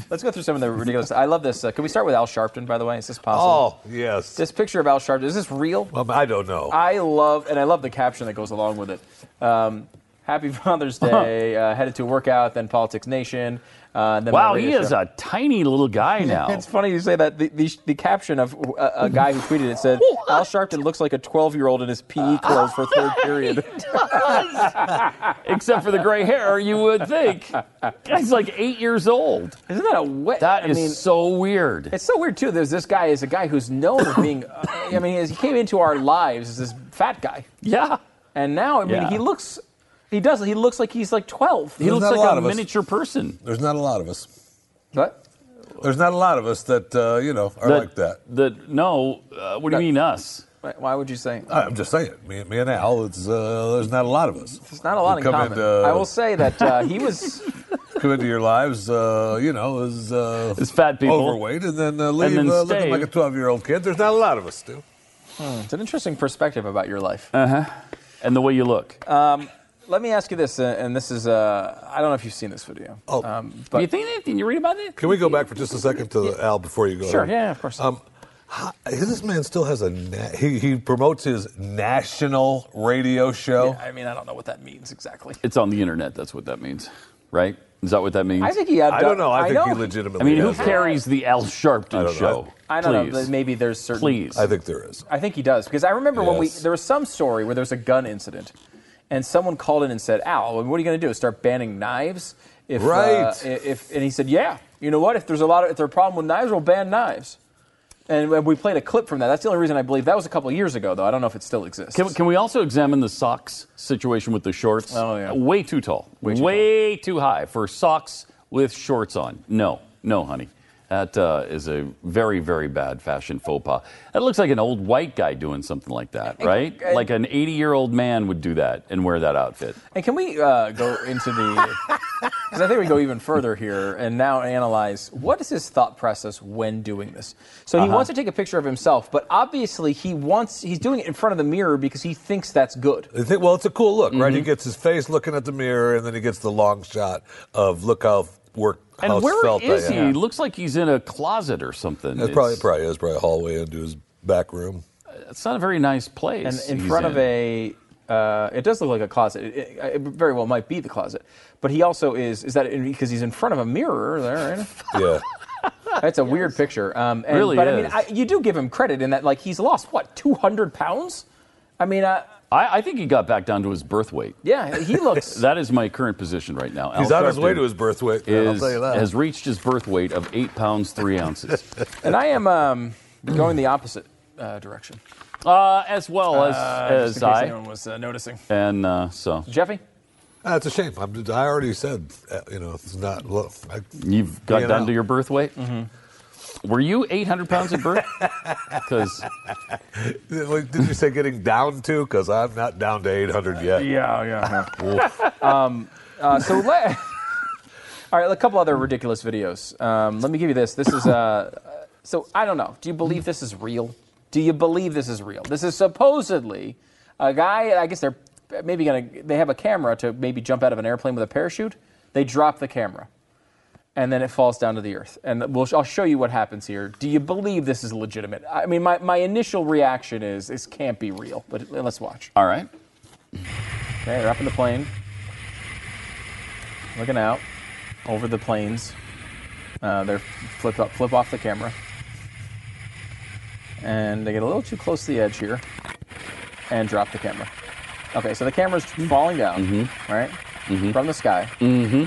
let's go through some of the ridiculous. I love this. Uh, can we start with Al Sharpton, by the way? Is this possible? Oh, yes. This picture of Al Sharpton. Is this real? Um, I don't know. I love, and I love the caption that goes along with it. Um, Happy Father's Day. Uh, headed to Workout, then Politics Nation. Uh, then wow, he is show. a tiny little guy now. It's funny you say that. The, the, the caption of uh, a guy who tweeted it said, Al Sharpton looks like a twelve-year-old in his P E clothes for third period. He does. Except for the gray hair, you would think. He's like eight years old. Isn't that a wet? That I is mean, so weird. It's so weird, too. There's this guy is a guy who's known for being, uh, I mean, as he came into our lives as this fat guy. Yeah. And now, I mean, yeah. he looks... He does. He looks like he's like twelve. He looks like a miniature person. There's not a lot of us. What? There's not a lot of us that, uh, you know, are like that. That No. Uh, what do you mean us? Why would you say? I'm just saying. Me, me and Al, it's, uh, there's not a lot of us. There's not a lot in common. Into, uh, I will say that uh, he was... come into your lives, uh, you know, as, uh, as fat people. Overweight, and then uh, leave and then uh, looking like a twelve-year-old kid. There's not a lot of us, too. Hmm. It's an interesting perspective about your life. Uh-huh. And the way you look. Um... Let me ask you this, and this is, uh, I don't know if you've seen this video. Oh. Um, but you think anything? You read about it? Can we go back for just a second to the, Al before you go? Sure, on? yeah, of course. Um, this man still has a, na- he, he promotes his national radio show. Yeah, I mean, I don't know what that means exactly. It's on the internet, that's what that means, right? Is that what that means? I think he. Abdu- I don't know. I, I think know. he legitimately. I mean, who carries that. the Al Sharpton I don't show? I, I don't Please. know. Maybe there's certain. Please. I think there is. I think he does because I remember yes. when we there was some story where there was a gun incident. And someone called in and said, Al, what are you going to do? Start banning knives? If, right. Uh, if, and he said, yeah, you know what? If there's a lot of, if there's a problem with knives, we'll ban knives. And we played a clip from that. That's the only reason I believe. That was a couple of years ago, though. I don't know if it still exists. Can, can we also examine the socks situation with the shorts? Oh, yeah. Way too tall. Way too, Way tall. too high for socks with shorts on. No. No, honey. That uh, is a very, very bad fashion faux pas. That looks like an old white guy doing something like that, right? And, and, like an eighty-year-old man would do that and wear that outfit. And can we uh, go into the... Because I think we go even further here and now analyze what is his thought process when doing this. So he uh-huh. wants to take a picture of himself, but obviously he wants he's doing it in front of the mirror because he thinks that's good. They think, well, it's a cool look, mm-hmm. right? He gets his face looking at the mirror, and then he gets the long shot of look how... Work and house where felt is he? He looks like he's in a closet or something. That's it's probably probably is probably a hallway into his back room. It's not a very nice place. And in front in. of a, uh, it does look like a closet. It, it, it very well might be the closet, but he also is is that because he's in front of a mirror there, right? Yeah. That's a yes. weird picture. Um, and, really, but is. I mean, I, you do give him credit in that, like he's lost what two hundred pounds. I mean. Uh, I, I think he got back down to his birth weight. Yeah, he looks... that is my current position right now. He's Al on Sharpton his way to his birth weight, is, I'll tell you that. Has reached his birth weight of eight pounds, three ounces. And I am um, going the opposite uh, direction. Uh, as well as, uh, as just in case I. anyone was uh, noticing. And uh, so... Jeffy? Uh, it's a shame. I'm, I already said, uh, you know, it's not... Look, I, You've got down out. to your birth weight? Mm-hmm. Were you eight hundred pounds at birth? Because did you say getting down to? Because I'm not down to eight hundred yet. Uh, yeah, yeah. yeah. um, uh, so let, all right, a couple other ridiculous videos. Um, let me give you this. This is uh, so I don't know. Do you believe this is real? Do you believe this is real? This is supposedly a guy. I guess they're maybe gonna. They have a camera to maybe jump out of an airplane with a parachute. They drop the camera. And then it falls down to the earth. And we'll, I'll show you what happens here. Do you believe this is legitimate? I mean, my, my initial reaction is this can't be real. But let's watch. All right. Okay, they're up in the plane. Looking out over the planes. Uh, they're flip, up, flip off the camera. And they get a little too close to the edge here. And drop the camera. Okay, so the camera's falling down, mm-hmm. right? Mm-hmm. From the sky. Mm-hmm.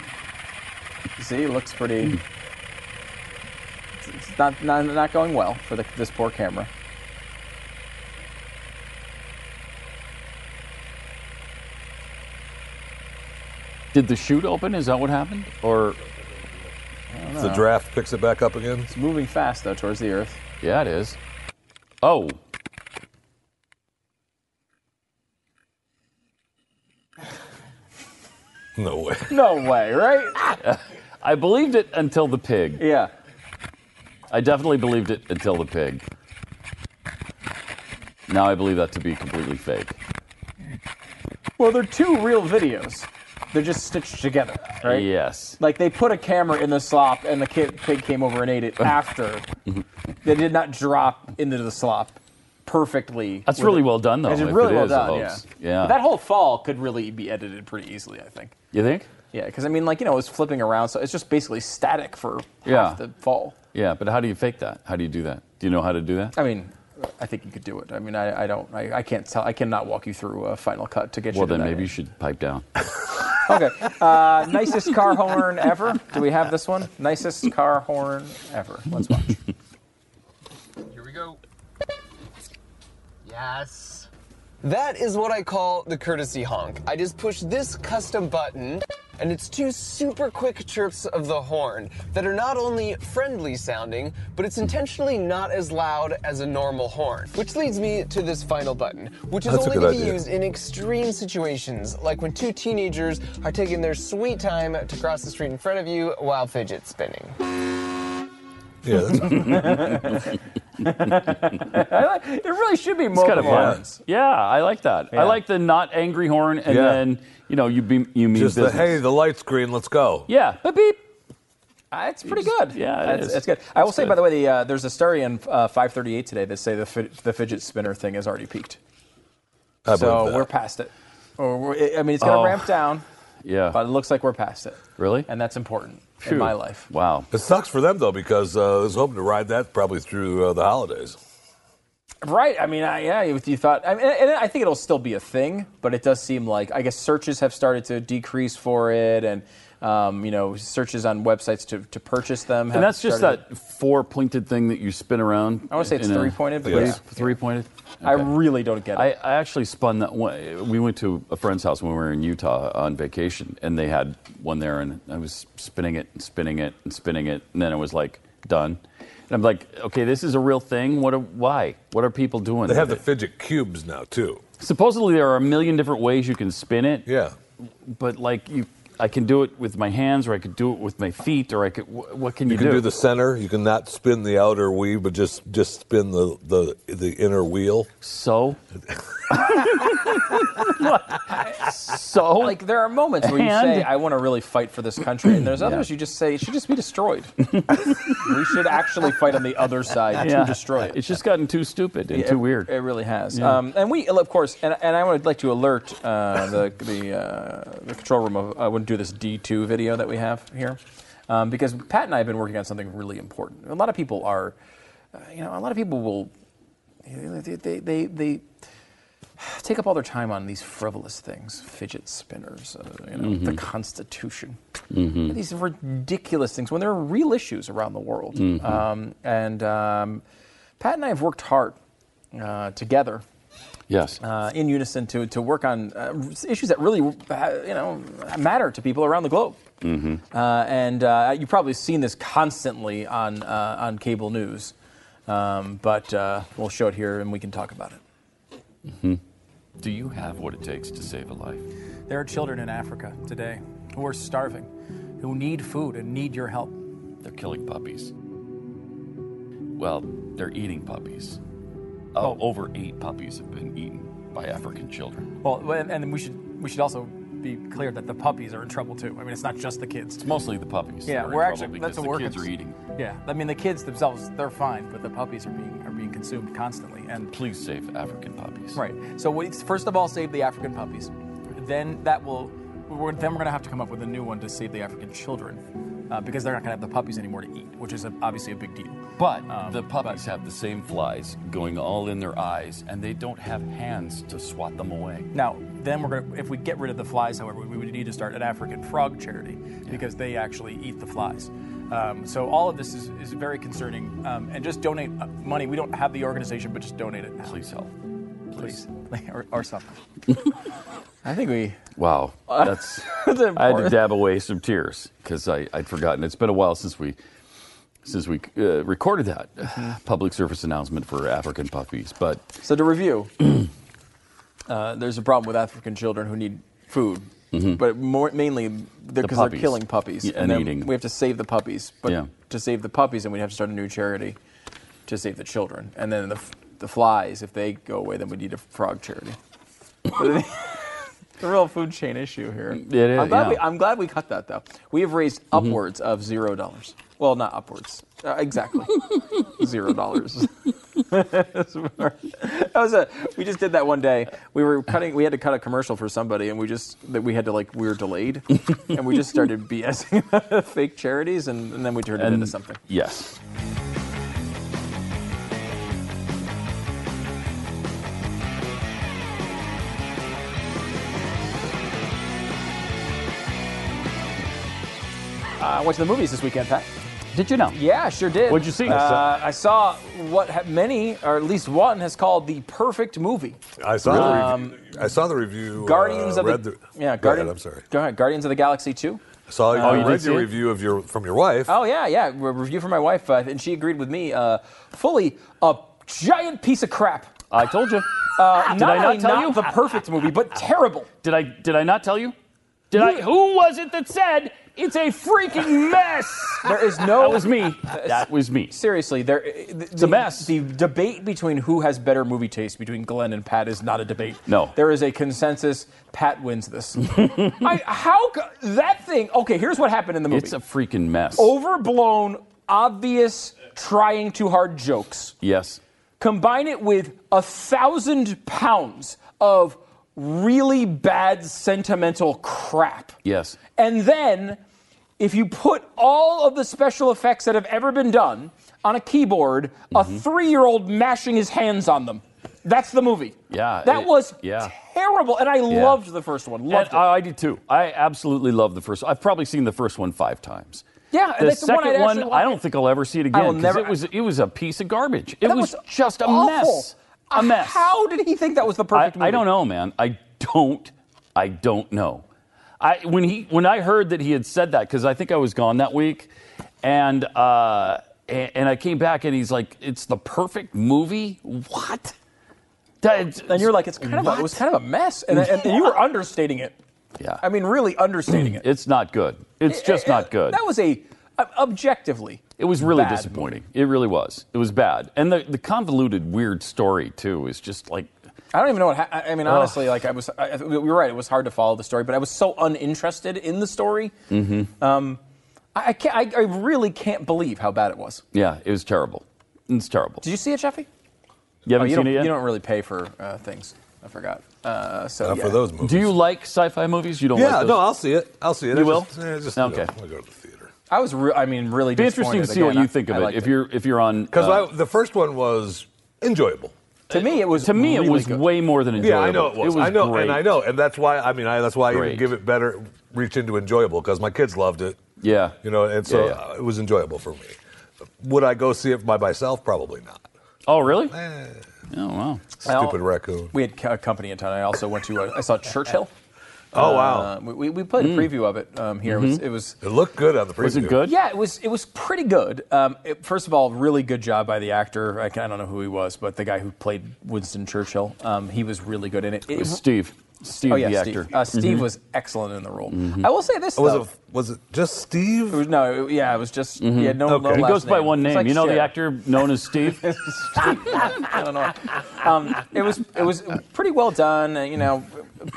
See, it looks pretty. It's not not, not going well for the, this poor camera. Did the chute open? Is that what happened? Or the draft picks it back up again? It's moving fast though towards the earth. Yeah, it is. Oh. No way. No way, right? I believed it until the pig. Yeah. I definitely believed it until the pig. Now I believe that to be completely fake. Well, they're two real videos. They're just stitched together, right? Yes. Like they put a camera in the slop and the kid, pig came over and ate it after. They did not drop into the slop. perfectly. That's really it. well done, though. It's really it well is, done, yeah. yeah. But that whole fall could really be edited pretty easily, I think. You think? Yeah, because, I mean, like, you know, it's flipping around, so it's just basically static for half yeah. the fall. Yeah, but how do you fake that? How do you do that? Do you know how to do that? I mean, I think you could do it. I mean, I, I don't, I, I can't tell, I cannot walk you through a Final Cut to get well, you to that. Well, then maybe end. You should pipe down. Okay. Uh, nicest car horn ever. Do we have this one? Nicest car horn ever. Let's watch. Here we go. Yes. That is what I call the courtesy honk. I just push this custom button, and it's two super quick chirps of the horn that are not only friendly sounding, but it's intentionally not as loud as a normal horn. Which leads me to this final button, which is That's only to be idea. used in extreme situations, like when two teenagers are taking their sweet time to cross the street in front of you while fidget spinning. Yeah, that's it really should be more kind of Yeah, I like that. Yeah. I like the not angry horn, and yeah. then you know you be, you mean just business. the hey, the light's green, let's go. Yeah, but beep. Uh, it's pretty it's, good. Yeah, it it's, is. it's good. I will it's say, good. by the way, the, uh, there's a story in uh, five thirty-eight today that say the fid- the fidget spinner thing has already peaked. I so that. we're past it. Or we're, I mean, it's going to oh. ramp down. Yeah, but it looks like we're past it. Really? And that's important. In my life. Wow. It sucks for them, though, because uh, I was hoping to ride that probably through uh, the holidays. Right. I mean, I, yeah, you thought... I mean, and I think it'll still be a thing, but it does seem like... I guess searches have started to decrease for it, and, um, you know, searches on websites to, to purchase them. Have and that's just started. that four-pointed thing that you spin around. I want to say it's three-pointed, but... Yeah. Three-pointed? Okay. I really don't get it. I, I actually spun that one. We went to a friend's house when we were in Utah on vacation, and they had one there, and I was spinning it and spinning it and spinning it, and then it was like done. And I'm like, okay, this is a real thing. What? Are, why? What are people doing? They have the it? fidget cubes now too. Supposedly there are a million different ways you can spin it. Yeah, but like you. I can do it with my hands, or I could do it with my feet, or I could. What can you, you can do? You can do the center. You can not spin the outer weave, but just, just spin the, the the inner wheel. So, so like there are moments where you and? say, "I want to really fight for this country," and there's others yeah. you just say, "It should just be destroyed." We should actually fight on the other side yeah. to destroy it. It's just gotten too stupid and yeah, too weird. It, it really has. Yeah. Um, and we, of course, and, and I would like to alert uh, the the, uh, the control room of I wouldn't. do this D two video that we have here, um, because Pat and I have been working on something really important. A lot of people are, uh, you know, a lot of people will, they, they, they, they take up all their time on these frivolous things, fidget spinners, uh, you know, mm-hmm. the Constitution, mm-hmm. these ridiculous things, when there are real issues around the world. Mm-hmm. Um, and um, Pat and I have worked hard uh, together. Yes, uh, in unison to to work on uh, issues that really, you know, matter to people around the globe. Mm-hmm. Uh, and uh, you've probably seen this constantly on uh, on cable news, um, but uh, we'll show it here and we can talk about it. Mm-hmm. Do you have what it takes to save a life? There are children in Africa today who are starving, who need food and need your help. They're killing puppies. Well, they're eating puppies. Uh, oh. Over eight puppies have been eaten by African children. Well, and, and we should we should also be clear that the puppies are in trouble too. I mean, it's not just the kids. It's mostly the puppies. Yeah, we're actually that's the kids are eating. Yeah, I mean the kids themselves they're fine, but the puppies are being are being consumed constantly. And please save African puppies. Right. So we, first of all, save the African puppies. Then that will we're, then we're going to have to come up with a new one to save the African children uh, because they're not going to have the puppies anymore to eat, which is a, obviously a big deal. But um, the puppies but. have the same flies going all in their eyes, and they don't have hands to swat them away. Now, then we're gonna, if we get rid of the flies, however, we would need to start an African frog charity yeah. because they actually eat the flies. Um, so all of this is, is very concerning. Um, and just donate money. We don't have the organization, but just donate it. Please help. Please. Please. or, or something. I think we... Wow. That's. that's I had to dab away some tears because I'd forgotten. It's been a while since we... Since we uh, recorded that uh, public service announcement for African puppies, but so to review, uh, there's a problem with African children who need food, mm-hmm. but more mainly because the they're killing puppies yeah, and, and eating. We have to save the puppies, but yeah. to save the puppies, then we'd have to start a new charity to save the children, and then the the flies, if they go away, then we need a frog charity. a real food chain issue here. It is, I'm glad, yeah. we, I'm glad we cut that, though. We have raised upwards mm-hmm. of zero dollars. Well, not upwards. Uh, exactly. Zero dollars. That was a. We just did that one day. We were cutting. We had to cut a commercial for somebody, and we just that we had to like we were delayed, and we just started BSing about fake charities, and, and then we turned and, it into something. Yes. I went to the movies this weekend, Pat. Did you know? Yeah, sure did. What'd you see? Uh, I saw what ha- many, or at least one, has called the perfect movie. I saw um, the review. I saw the review. Guardians uh, of read the, the yeah. Guardian, go ahead, I'm sorry. Go ahead. Guardians of the Galaxy two. I saw. Uh, oh, you read your review of your from your wife. Oh yeah, yeah. A review from my wife, uh, and she agreed with me uh, fully. A giant piece of crap. I told you. Uh, did not I not tell not you the perfect movie, but terrible? Did I? Did I not tell you? Did you, I? Who was it that said? It's a freaking mess. There is no. That was me. That was me. Seriously, there. The, it's the, a mess. The debate between who has better movie taste between Glenn and Pat is not a debate. No. There is a consensus. Pat wins this. I, how that thing? Okay, here's what happened in the movie. It's a freaking mess. Overblown, obvious, trying too hard jokes. Yes. Combine it with a thousand pounds of really bad sentimental crap. Yes. And then, if you put all of the special effects that have ever been done on a keyboard, mm-hmm. a three-year-old mashing his hands on them. That's the movie. Yeah. That it, was yeah. terrible. And I yeah. loved the first one. Loved and it. I, I did too. I absolutely loved the first one. I've probably seen the first one five times. Yeah, the that's second the one, one like. I don't think I'll ever see it again. Because it was it was a piece of garbage. It was, was just a awful. mess. A mess. How did he think that was the perfect I, movie? I don't know, man. I don't. I don't know. I when he when I heard that he had said that, because I think I was gone that week, and uh, and, and I came back and he's like, "It's the perfect movie." What? That, and you're like, "It's kind what? of a, it was kind of a mess," and, and, and you were understating it. Yeah. I mean, really understating it. It's not good. It's it, just it, not good. That was a objectively. It was really bad disappointing. Movie. It really was. It was bad. And the, the convoluted, weird story, too, is just like... I don't even know what... Ha- I mean, honestly, ugh. like, I was... I, we were right. It was hard to follow the story, but I was so uninterested in the story. Mm-hmm. Um, I, I, can't, I, I really can't believe how bad it was. Yeah, it was terrible. It's terrible. Did you see it, Jeffy? You haven't oh, you seen it yet? You don't really pay for uh, things. I forgot. Uh, so, Not yeah. for those movies. Do you like sci-fi movies? You don't yeah, like those? Yeah, no, I'll see it. I'll see it. You I will? Just, eh, just, okay. You know, I'll go to the theater. I was, re- I mean, really It'd be interesting to see again, what you think of I, it, I if it. you're if you're on. Because uh, the first one was enjoyable. To me, it was. To me, really it was good. way more than enjoyable. Yeah, I know it was. It was I know, great. and I know, and that's why. I mean, I, that's why great. I even give it better reach into enjoyable because my kids loved it. Yeah, you know, and so yeah, yeah. Uh, it was enjoyable for me. Would I go see it by myself? Probably not. Oh, really? Eh. Oh, wow. Stupid well, raccoon. We had a company in town. I also went to. Uh, I saw Churchill. Oh wow! Uh, we we played a preview mm. of it um, here. Mm-hmm. It, was, it was it looked good on the preview. Was it good? Yeah, it was. It was pretty good. Um, it, first of all, really good job by the actor. I, can, I don't know who he was, but the guy who played Winston Churchill, um, he was really good in it. It, it was Steve. Steve, oh, yeah, the actor. Steve, uh, Steve mm-hmm. was excellent in the role. Mm-hmm. I will say this, was though. It, was it just Steve? It was, no, it, yeah, it was just, mm-hmm. he had no, okay. no last name. He goes by name. one name. Like you know shit. the actor known as Steve? Steve. I don't know. Um, it was it was pretty well done, you know,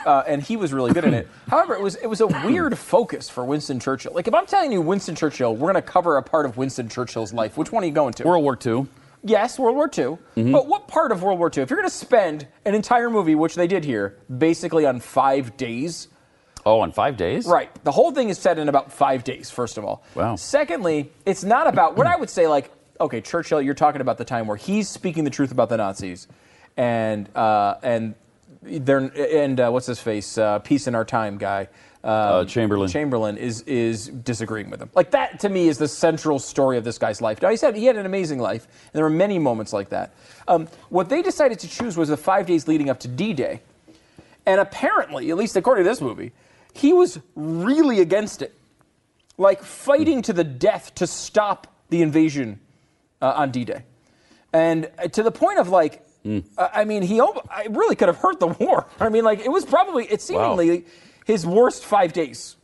uh, and he was really good in it. However, it was it was a weird focus for Winston Churchill. Like, if I'm telling you Winston Churchill, we're going to cover a part of Winston Churchill's life. Which one are you going to? World War Two. Yes, World War Two, mm-hmm. but what part of World War Two? If you're going to spend an entire movie, which they did here, basically on five days. Oh, on five days? Right. The whole thing is set in about five days, first of all. Wow. Secondly, it's not about what I would say, like, okay, Churchill, you're talking about the time where he's speaking the truth about the Nazis, and uh, and they're and uh, what's his face, uh, Peace in Our Time guy. Um, uh, Chamberlain. Chamberlain is is disagreeing with him. Like, that to me is the central story of this guy's life. Now, he said he had an amazing life, and there were many moments like that. Um, what they decided to choose was the five days leading up to D-Day, and apparently, at least according to this movie, he was really against it, like fighting to the death to stop the invasion uh, on D-Day, and uh, to the point of like. Mm. Uh, I mean, he ob- I really could have hurt the war. I mean, like, it was probably, it seemingly, wow. his worst five days.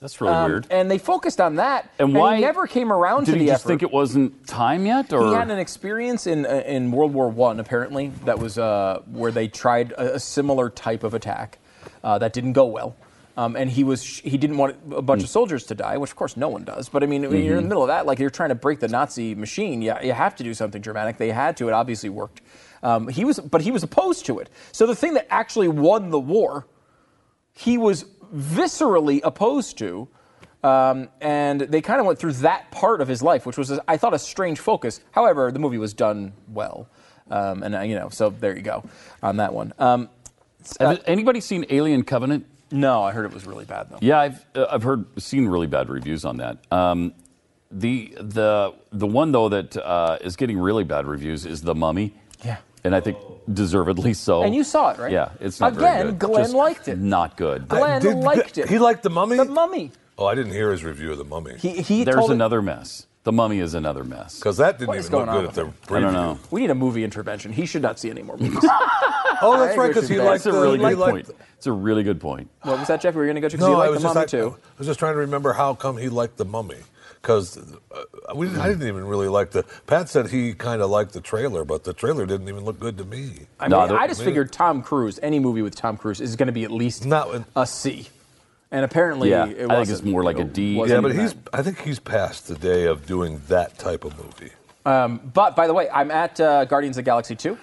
That's really um, weird. And they focused on that. And, and why he never came around to the effort. Did he just think it wasn't time yet? Or? He had an experience in uh, in World War One, apparently, that was uh, where they tried a, a similar type of attack. Uh, that didn't go well. Um, and he was he didn't want a bunch mm. of soldiers to die, which, of course, no one does. But, I mean, mm-hmm. you're in the middle of that. Like, you're trying to break the Nazi machine. You, you have to do something dramatic. They had to. It obviously worked. Um, he was, but he was opposed to it. So the thing that actually won the war, he was viscerally opposed to. Um, and they kind of went through that part of his life, which was, I thought, a strange focus. However, the movie was done well. Um, and, uh, you know, so there you go on that one. Um, Have uh, anybody seen Alien Covenant? No, I heard it was really bad though. Yeah, I've uh, I've heard seen really bad reviews on that. Um, the the the one though that uh, is getting really bad reviews is The Mummy. Yeah, and I think deservedly so. And you saw it, right? Yeah, it's not again. Very good. Glenn Just liked it. Not good. Glenn did, liked it. He liked The Mummy. The Mummy. Oh, I didn't hear his review of The Mummy. He he. There's told another it- mess. The Mummy is another mess. Because that didn't even look good at the preview. I don't know. We need a movie intervention. He should not see any more movies. Oh, that's right, because he liked the... That's a really good point. It's a really good point. What was that, Jeff? We were going to go to because he liked The Mummy, too. I was just trying to remember how come he liked The Mummy. Because uh, we didn't, I didn't even really like the... Pat said he kind of liked the trailer, but the trailer didn't even look good to me. I mean, no, I just I mean, figured Tom Cruise, any movie with Tom Cruise, is going to be at least not, a C. And apparently, yeah, it I think it's more like a D. Yeah, but he's. I think he's past the day of doing that type of movie. Um, but, by the way, I'm at uh, Guardians of the Galaxy two.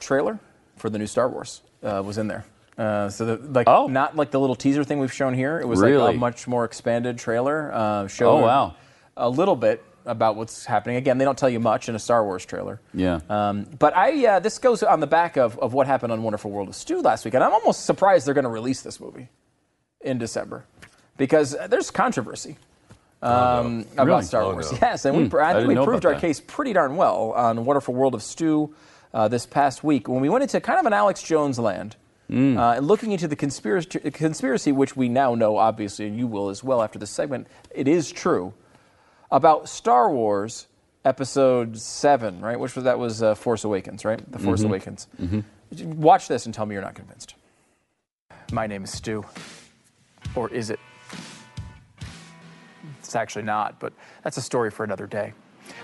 Trailer for the new Star Wars uh, was in there. Uh, so, the, like, oh. not like the little teaser thing we've shown here. It was really? like a much more expanded trailer. Uh, showing oh, wow. a little bit about what's happening. Again, they don't tell you much in a Star Wars trailer. Yeah. Um, but I uh, this goes on the back of, of what happened on Wonderful World of Stew last week. And I'm almost surprised they're going to release this movie in December, because there's controversy um, oh, no. about really? Star Wars. Oh, no. Yes, and we, mm, I think I we proved our that. case pretty darn well on Wonderful World of Stew uh, this past week when we went into kind of an Alex Jones land mm. uh, and looking into the conspiracy, conspiracy, which we now know, obviously, and you will as well after this segment, it is true, about Star Wars Episode seven, right? Which was, that was uh, Force Awakens, right? The Force mm-hmm. Awakens. Mm-hmm. Watch this and tell me you're not convinced. My name is Stu. Or is it? It's actually not, but that's a story for another day.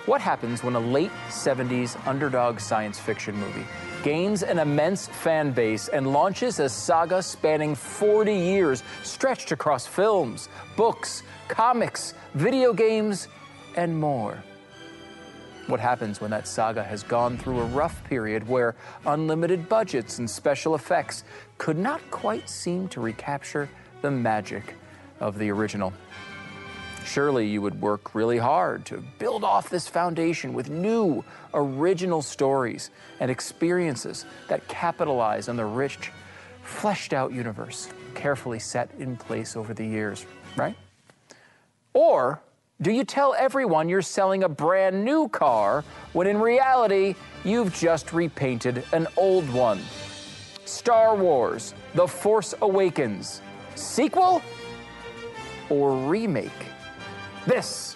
What happens when a late seventies underdog science fiction movie gains an immense fan base and launches a saga spanning forty years, stretched across films, books, comics, video games, and more? What happens when that saga has gone through a rough period where unlimited budgets and special effects could not quite seem to recapture the magic of the original? Surely you would work really hard to build off this foundation with new, original stories and experiences that capitalize on the rich, fleshed-out universe carefully set in place over the years, right? Or do you tell everyone you're selling a brand new car when in reality you've just repainted an old one? Star Wars: The Force Awakens. Sequel or remake? This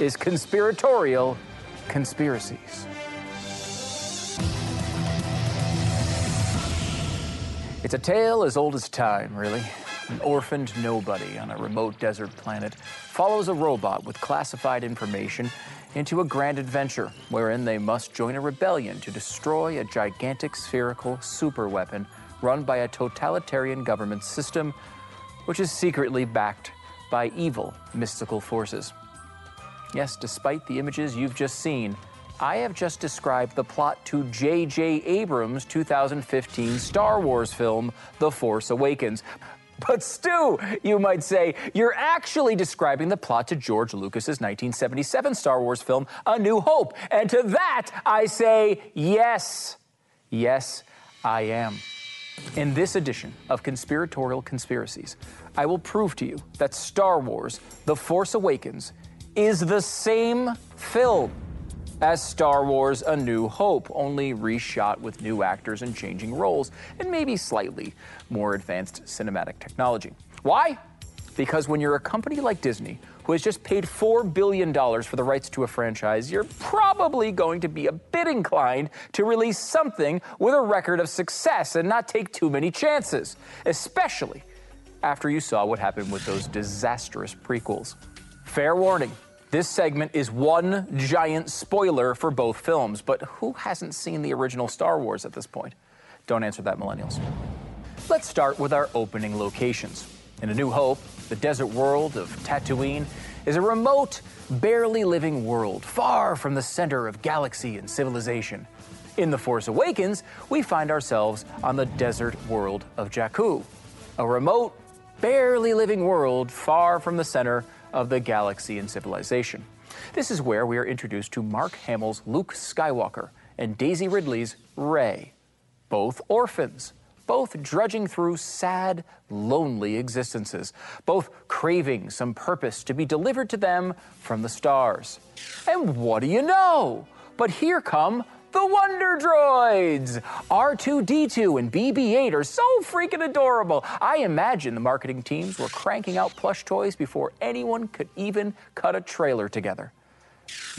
is Conspiratorial Conspiracies. It's a tale as old as time, really. An orphaned nobody on a remote desert planet follows a robot with classified information into a grand adventure wherein they must join a rebellion to destroy a gigantic spherical superweapon run by a totalitarian government system which is secretly backed by evil mystical forces. Yes, despite the images you've just seen, I have just described the plot to J J. Abrams' two thousand fifteen Star Wars film, The Force Awakens. But Stu, you might say, you're actually describing the plot to George Lucas's nineteen seventy-seven Star Wars film, A New Hope. And to that, I say, yes, yes, I am. In this edition of Conspiratorial Conspiracies, I will prove to you that Star Wars: The Force Awakens is the same film as Star Wars: A New Hope, only reshot with new actors and changing roles, and maybe slightly more advanced cinematic technology. Why? Because when you're a company like Disney, who has just paid four billion dollars for the rights to a franchise, you're probably going to be a bit inclined to release something with a record of success and not take too many chances, especially after you saw what happened with those disastrous prequels. Fair warning, this segment is one giant spoiler for both films, but who hasn't seen the original Star Wars at this point? Don't answer that, millennials. Let's start with our opening locations. In A New Hope, the desert world of Tatooine is a remote, barely living world, far from the center of galaxy and civilization. In The Force Awakens, we find ourselves on the desert world of Jakku, a remote, barely living world far from the center of the galaxy and civilization. This is where we are introduced to Mark Hamill's Luke Skywalker and Daisy Ridley's Rey, both orphans, both drudging through sad, lonely existences, both craving some purpose to be delivered to them from the stars. And what do you know? But here come the Wonder Droids! R two D two and B B eight are so freaking adorable. I imagine the marketing teams were cranking out plush toys before anyone could even cut a trailer together.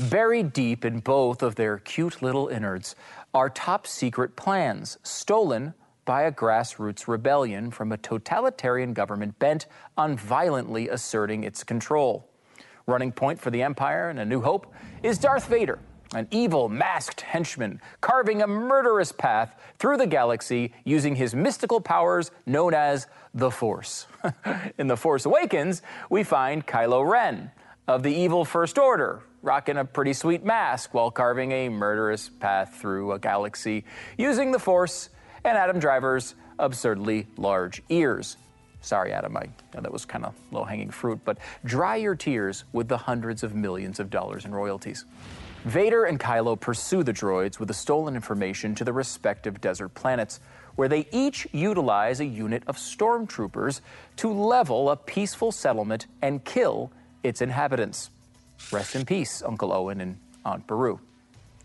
Buried deep in both of their cute little innards are top-secret plans stolen by a grassroots rebellion from a totalitarian government bent on violently asserting its control. Running point for the Empire in A New Hope is Darth Vader, an evil, masked henchman carving a murderous path through the galaxy using his mystical powers known as the Force. In The Force Awakens, we find Kylo Ren of the evil First Order, rocking a pretty sweet mask while carving a murderous path through a galaxy using the Force, and Adam Driver's absurdly large ears. Sorry, Adam, I know that was kind of low-hanging fruit, but dry your tears with the hundreds of millions of dollars in royalties. Vader and Kylo pursue the droids with the stolen information to the respective desert planets, where they each utilize a unit of stormtroopers to level a peaceful settlement and kill its inhabitants. Rest in peace, Uncle Owen and Aunt Beru.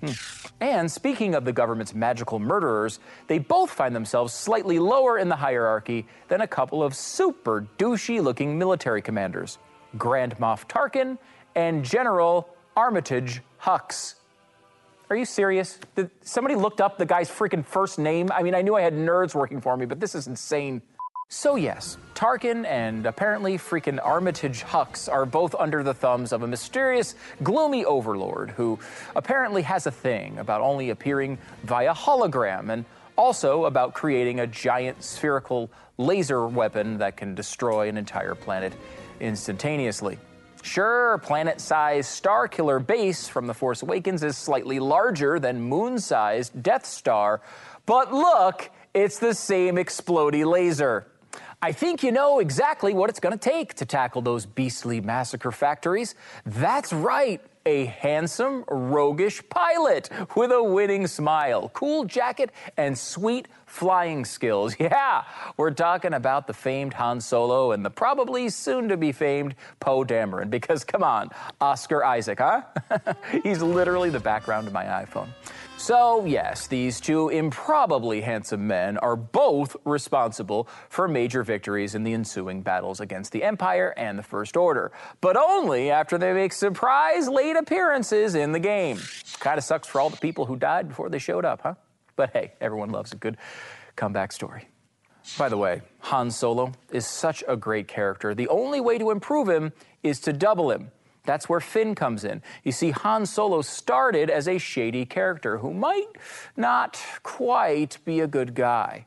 Hmm. And speaking of the government's magical murderers, they both find themselves slightly lower in the hierarchy than a couple of super douchey-looking military commanders, Grand Moff Tarkin and General Armitage Hux. Are you serious? Did somebody looked up the guy's freaking first name? I mean, I knew I had nerds working for me, but this is insane. So yes, Tarkin and apparently freaking Armitage Hux are both under the thumbs of a mysterious, gloomy overlord who apparently has a thing about only appearing via hologram and also about creating a giant spherical laser weapon that can destroy an entire planet instantaneously. Sure, planet-sized Starkiller Base from The Force Awakens is slightly larger than moon-sized Death Star, but look, it's the same explodey laser. I think you know exactly what it's going to take to tackle those beastly massacre factories. That's right, a handsome, roguish pilot with a winning smile, cool jacket, and sweet flying skills. Yeah, we're talking about the famed Han Solo and the probably soon-to-be famed Poe Dameron, because, come on, Oscar Isaac, huh? He's literally the background of my iPhone. So, yes, these two improbably handsome men are both responsible for major victories in the ensuing battles against the Empire and the First Order, but only after they make surprise late appearances in the game. Kind of sucks for all the people who died before they showed up, huh? But hey, everyone loves a good comeback story. By the way, Han Solo is such a great character. The only way to improve him is to double him. That's where Finn comes in. You see, Han Solo started as a shady character who might not quite be a good guy.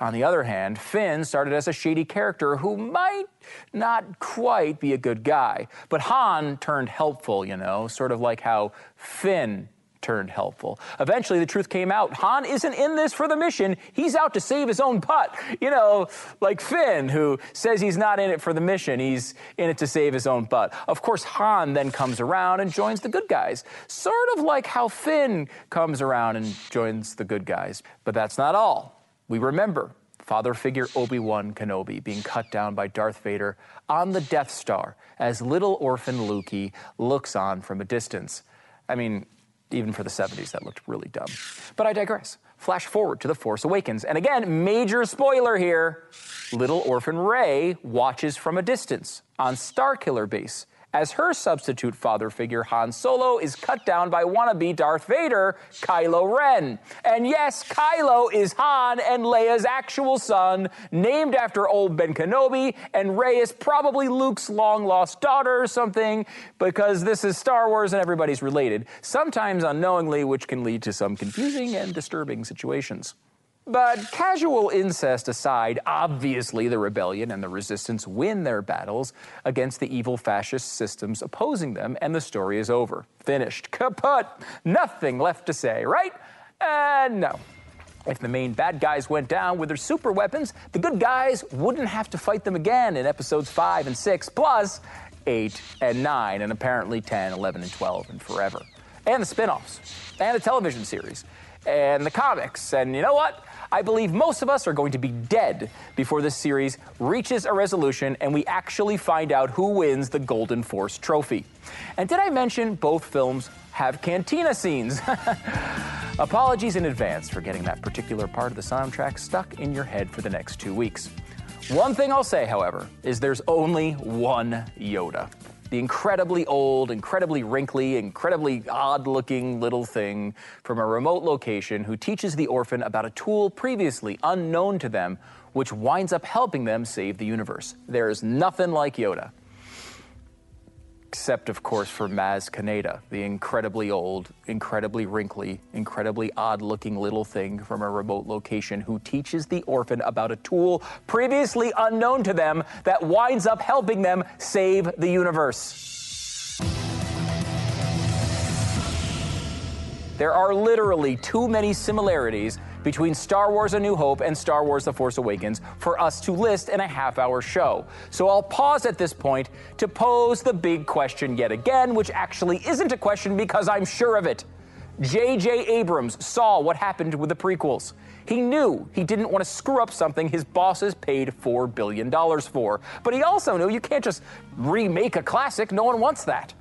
On the other hand, Finn started as a shady character who might not quite be a good guy. But Han turned helpful, you know, sort of like how Finn turned helpful. Eventually, the truth came out. Han isn't in this for the mission. He's out to save his own butt. You know, like Finn, who says he's not in it for the mission. He's in it to save his own butt. Of course, Han then comes around and joins the good guys, sort of like how Finn comes around and joins the good guys. But that's not all. We remember father figure Obi-Wan Kenobi being cut down by Darth Vader on the Death Star as little orphan Lukey looks on from a distance. I mean, even for the seventies, that looked really dumb. But I digress. Flash forward to The Force Awakens. And again, major spoiler here. Little orphan Rey watches from a distance on Starkiller Base as her substitute father figure Han Solo is cut down by wannabe Darth Vader, Kylo Ren. And yes, Kylo is Han and Leia's actual son, named after old Ben Kenobi, and Rey is probably Luke's long-lost daughter or something, because this is Star Wars and everybody's related, sometimes unknowingly, which can lead to some confusing and disturbing situations. But casual incest aside, obviously the rebellion and the resistance win their battles against the evil fascist systems opposing them, and the story is over. Finished. Kaput. Nothing left to say, right? And uh, no. If the main bad guys went down with their super weapons, the good guys wouldn't have to fight them again in episodes five and six, plus eight and nine, and apparently ten, eleven, and twelve, and forever. And the spin-offs, and the television series, and the comics, and you know what? I believe most of us are going to be dead before this series reaches a resolution and we actually find out who wins the Golden Force Trophy. And did I mention both films have cantina scenes? Apologies in advance for getting that particular part of the soundtrack stuck in your head for the next two weeks. One thing I'll say, however, is there's only one Yoda. The incredibly old, incredibly wrinkly, incredibly odd-looking little thing from a remote location who teaches the orphan about a tool previously unknown to them, which winds up helping them save the universe. There is nothing like Yoda. Except, of course, for Maz Kanata, the incredibly old, incredibly wrinkly, incredibly odd-looking little thing from a remote location who teaches the orphan about a tool previously unknown to them that winds up helping them save the universe. There are literally too many similarities between Star Wars A New Hope and Star Wars The Force Awakens for us to list in a half-hour show. So I'll pause at this point to pose the big question yet again, which actually isn't a question because I'm sure of it. J J. Abrams saw what happened with the prequels. He knew he didn't want to screw up something his bosses paid four billion dollars for, but he also knew you can't just remake a classic. No one wants that.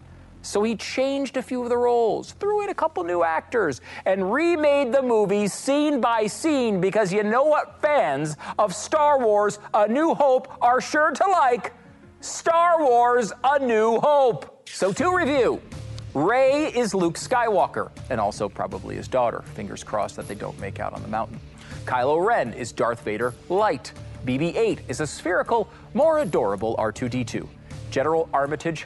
So he changed a few of the roles, threw in a couple new actors, and remade the movie scene by scene, because you know what fans of Star Wars A New Hope are sure to like? Star Wars A New Hope. So to review, Rey is Luke Skywalker, and also probably his daughter. Fingers crossed that they don't make out on the mountain. Kylo Ren is Darth Vader Light. B B eight is a spherical, more adorable R two D two. General Armitage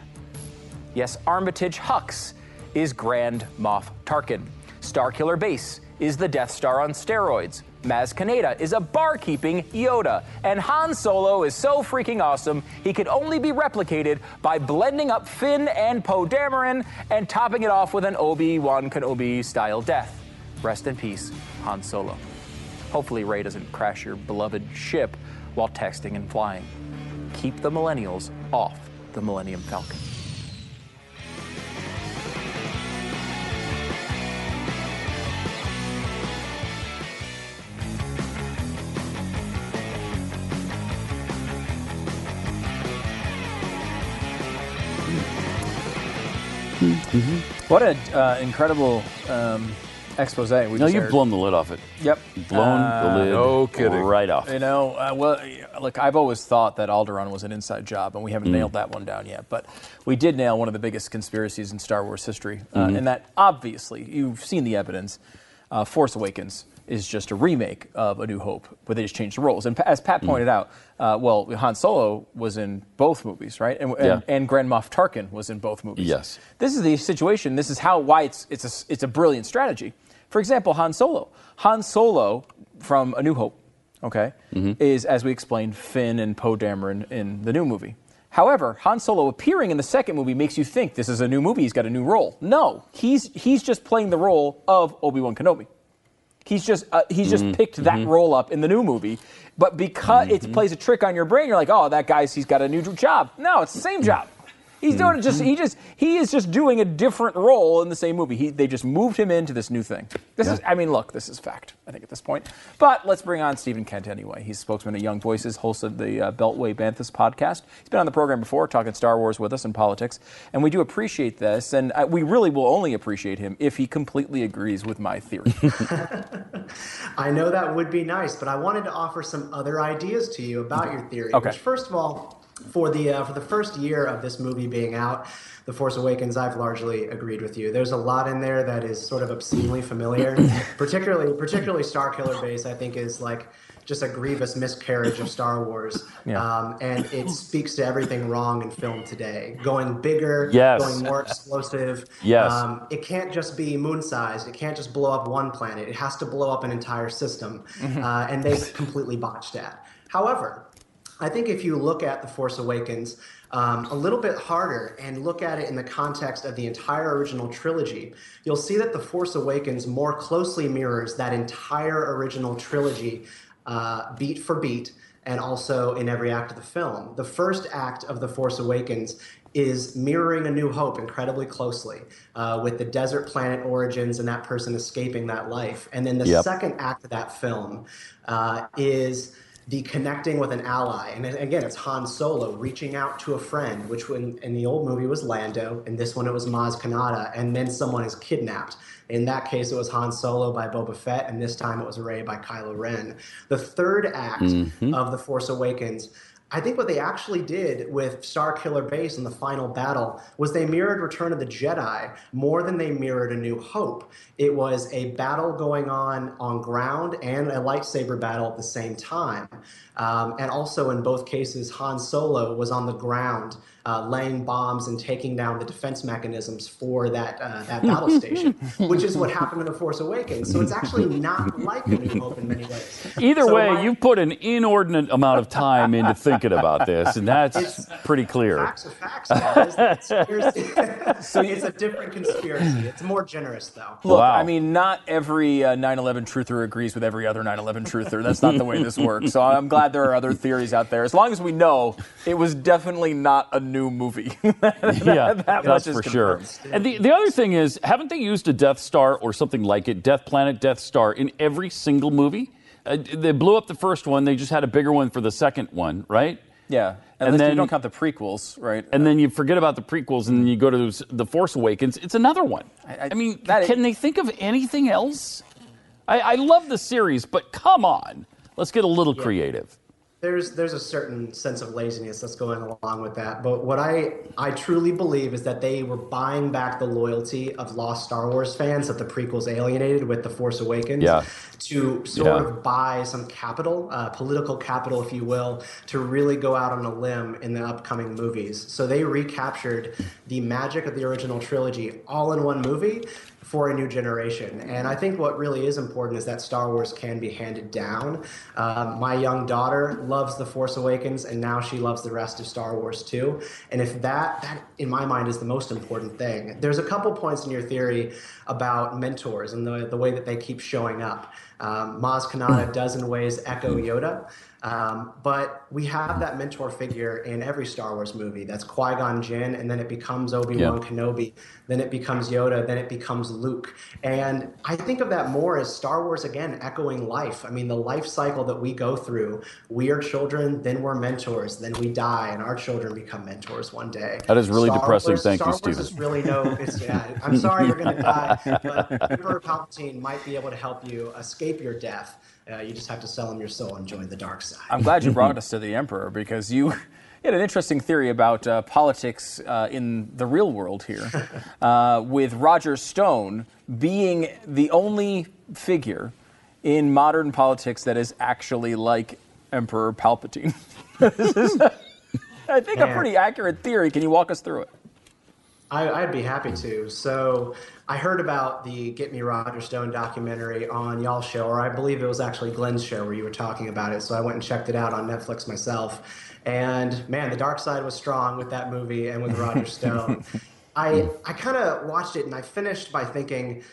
Yes, Armitage Hux is Grand Moff Tarkin. Starkiller Base is the Death Star on steroids. Maz Kanata is a barkeeping Yoda. And Han Solo is so freaking awesome, he could only be replicated by blending up Finn and Poe Dameron and topping it off with an Obi-Wan Kenobi-style death. Rest in peace, Han Solo. Hopefully Rey doesn't crash your beloved ship while texting and flying. Keep the millennials off the Millennium Falcon. Mm-hmm. What an uh, incredible um, expose we just No, you've aired. Blown the lid off it. Yep. Blown uh, the lid no kidding. right off. You know, uh, well, look, I've always thought that Alderaan was an inside job, and we haven't mm. nailed that one down yet. But we did nail one of the biggest conspiracies in Star Wars history. Uh, mm-hmm. And that, obviously, you've seen the evidence, uh, Force Awakens is just a remake of A New Hope, but they just changed the roles. And as Pat pointed mm. out, uh, well, Han Solo was in both movies, right? And, yeah. and, and Grand Moff Tarkin was in both movies. Yes. This is the situation. This is how why it's it's a, it's a brilliant strategy. For example, Han Solo. Han Solo from A New Hope, okay, mm-hmm. is, as we explained, Finn and Poe Dameron in, in the new movie. However, Han Solo appearing in the second movie makes you think this is a new movie. He's got a new role. No, he's he's just playing the role of Obi-Wan Kenobi. He's just uh, he's just mm-hmm. picked that mm-hmm. role up in the new movie, but because mm-hmm. it plays a trick on your brain, you're like, oh, that guy's he's got a new job. No, it's the same job. He's mm-hmm. doing it just he just he is just doing a different role in the same movie. He, they just moved him into this new thing. This yeah. is I mean, look, this is fact, I think, at this point. But let's bring on Stephen Kent anyway. He's spokesman at Young Voices, host of the uh, Beltway Banthas podcast. He's been on the program before, talking Star Wars with us and politics, and we do appreciate this. And uh, we really will only appreciate him if he completely agrees with my theory. I know that would be nice, but I wanted to offer some other ideas to you about your theory. Okay. Which, first of all, for the uh, for the first year of this movie being out, The Force Awakens, I've largely agreed with you. There's a lot in there that is sort of obscenely familiar, particularly particularly Starkiller Base, I think, is like just a grievous miscarriage of Star Wars. Yeah. Um, and it speaks to everything wrong in film today. Going bigger, yes. going more explosive. Yes. Um, it can't just be moon-sized. It can't just blow up one planet. It has to blow up an entire system. Mm-hmm. uh, and they completely botched that. However, I think if you look at The Force Awakens um, a little bit harder and look at it in the context of the entire original trilogy, you'll see that The Force Awakens more closely mirrors that entire original trilogy Uh, beat for beat, and also in every act of the film. The first act of The Force Awakens is mirroring A New Hope incredibly closely, uh, with the desert planet origins and that person escaping that life. And then the yep. second act of that film uh, is the connecting with an ally. And again, it's Han Solo reaching out to a friend, which in, in the old movie was Lando, and this one it was Maz Kanata, and then someone is kidnapped. In that case, it was Han Solo by Boba Fett, and this time it was Rey by Kylo Ren. The third act mm-hmm. of The Force Awakens, I think what they actually did with Starkiller Base in the final battle was they mirrored Return of the Jedi more than they mirrored A New Hope. It was a battle going on on ground and a lightsaber battle at the same time. Um, and also in both cases, Han Solo was on the ground uh, laying bombs and taking down the defense mechanisms for that, uh, that battle station, which is what happened in The Force Awakens. So it's actually not like A New Hope in many ways. Either so way, my- you put an inordinate amount of time into thinking about this, and that's it's, pretty clear. Facts are facts, guys. It's, so it's a different conspiracy. It's more generous, though. Look, wow. I mean, not every uh, nine eleven truther agrees with every other nine eleven truther. That's not the way this works. So I'm glad there are other theories out there. As long as we know, it was definitely not a new movie. that, yeah, that that's for sure. And the, the other thing is, haven't they used a Death Star or something like it, Death Planet, Death Star, in every single movie? Uh, they blew up the first one. They just had a bigger one for the second one, right? Yeah. At and then you don't count the prequels, right? And uh, then you forget about the prequels, and then you go to The Force Awakens. It's another one. I, I, I mean, can it, they think of anything else? I, I love the series, but come on. Let's get a little yeah. creative. There's there's a certain sense of laziness that's going along with that. But what I, I truly believe is that they were buying back the loyalty of lost Star Wars fans that the prequels alienated with The Force Awakens yeah. to sort yeah. of buy some capital, uh, political capital, if you will, to really go out on a limb in the upcoming movies. So they recaptured the magic of the original trilogy all in one movie for a new generation. And I think what really is important is that Star Wars can be handed down. Um, my young daughter loves The Force Awakens, and now she loves the rest of Star Wars too. And if that, that in my mind, is the most important thing. There's a couple points in your theory about mentors and the, the way that they keep showing up. Um, Maz Kanata does in ways echo Yoda. Um, but we have that mentor figure in every Star Wars movie. That's Qui-Gon Jinn, and then it becomes Obi-Wan yeah. Kenobi, then it becomes Yoda, then it becomes Luke. And I think of that more as Star Wars, again, echoing life. I mean, the life cycle that we go through, we are children, then we're mentors, then we die, and our children become mentors one day. That is really Star depressing. Wars, Thank Star you, Wars Stephen. Is really no, it's, yeah, I'm sorry you're going to die, but Emperor Palpatine might be able to help you escape your death. Uh, you just have to sell him your soul and join the dark side. I'm glad you brought us to the Emperor, because you had an interesting theory about uh, politics uh, in the real world here, uh, with Roger Stone being the only figure in modern politics that is actually like Emperor Palpatine. This is, I think, Man. a pretty accurate theory. Can you walk us through it? I, I'd be happy to. So I heard about the Get Me Roger Stone documentary on y'all's show, or I believe it was actually Glenn's show where you were talking about it. So I went and checked it out on Netflix myself. And man, the dark side was strong with that movie and with Roger Stone. I, I kind of watched it, and I finished by thinking,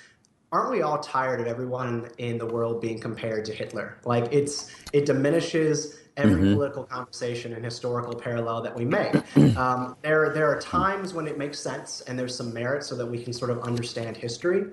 aren't we all tired of everyone in the world being compared to Hitler? Like, it's it diminishes every mm-hmm. political conversation and historical parallel that we make. Um, there, there are times when it makes sense and there's some merit so that we can sort of understand history.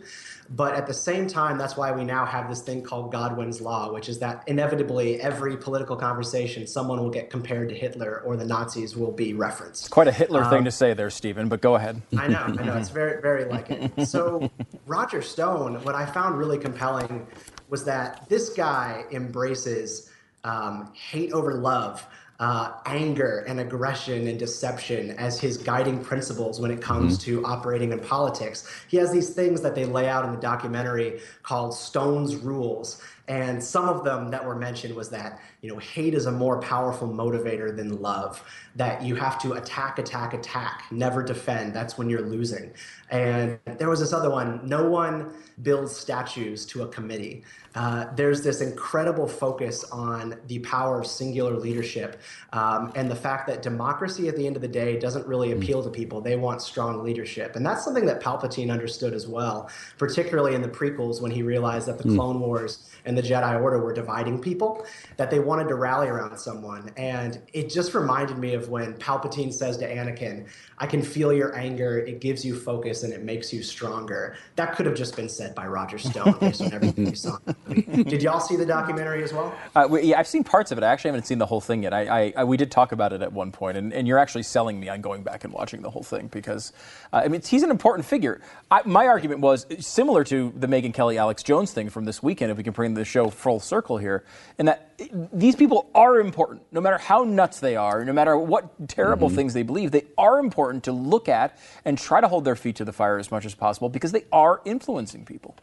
But at the same time, that's why we now have this thing called Godwin's Law, which is that inevitably every political conversation, someone will get compared to Hitler or the Nazis will be referenced. It's quite a Hitler um, thing to say there, Stephen, but go ahead. I know, I know. It's very, very like it. So Roger Stone, what I found really compelling was that this guy embraces Um, hate over love, uh, anger and aggression and deception as his guiding principles when it comes mm-hmm. to operating in politics. He has these things that they lay out in the documentary called Stone's Rules. And some of them that were mentioned was that, you know, hate is a more powerful motivator than love, that you have to attack, attack, attack, never defend. That's when you're losing. And there was this other one, no one builds statues to a committee. Uh, there's this incredible focus on the power of singular leadership um, and the fact that democracy at the end of the day doesn't really appeal to people. They want strong leadership. And that's something that Palpatine understood as well, particularly in the prequels when he realized that the mm. Clone Wars and the Jedi Order were dividing people, that they wanted to rally around someone. And it just reminded me of when Palpatine says to Anakin, I can feel your anger, it gives you focus, and it makes you stronger. That could have just been said by Roger Stone based on everything you saw. Did y'all see the documentary as well? Uh, we, yeah, I've seen parts of it. I actually haven't seen the whole thing yet. I, I, I we did talk about it at one point, and, and you're actually selling me on going back and watching the whole thing because, uh, I mean, he's an important figure. I, my argument was similar to the Megyn Kelly, Alex Jones thing from this weekend, if we can bring the show full circle here, and that these people are important, no matter how nuts they are, no matter what terrible mm-hmm. things they believe, they are important to look at and try to hold their feet to the fire as much as possible because they are influencing people.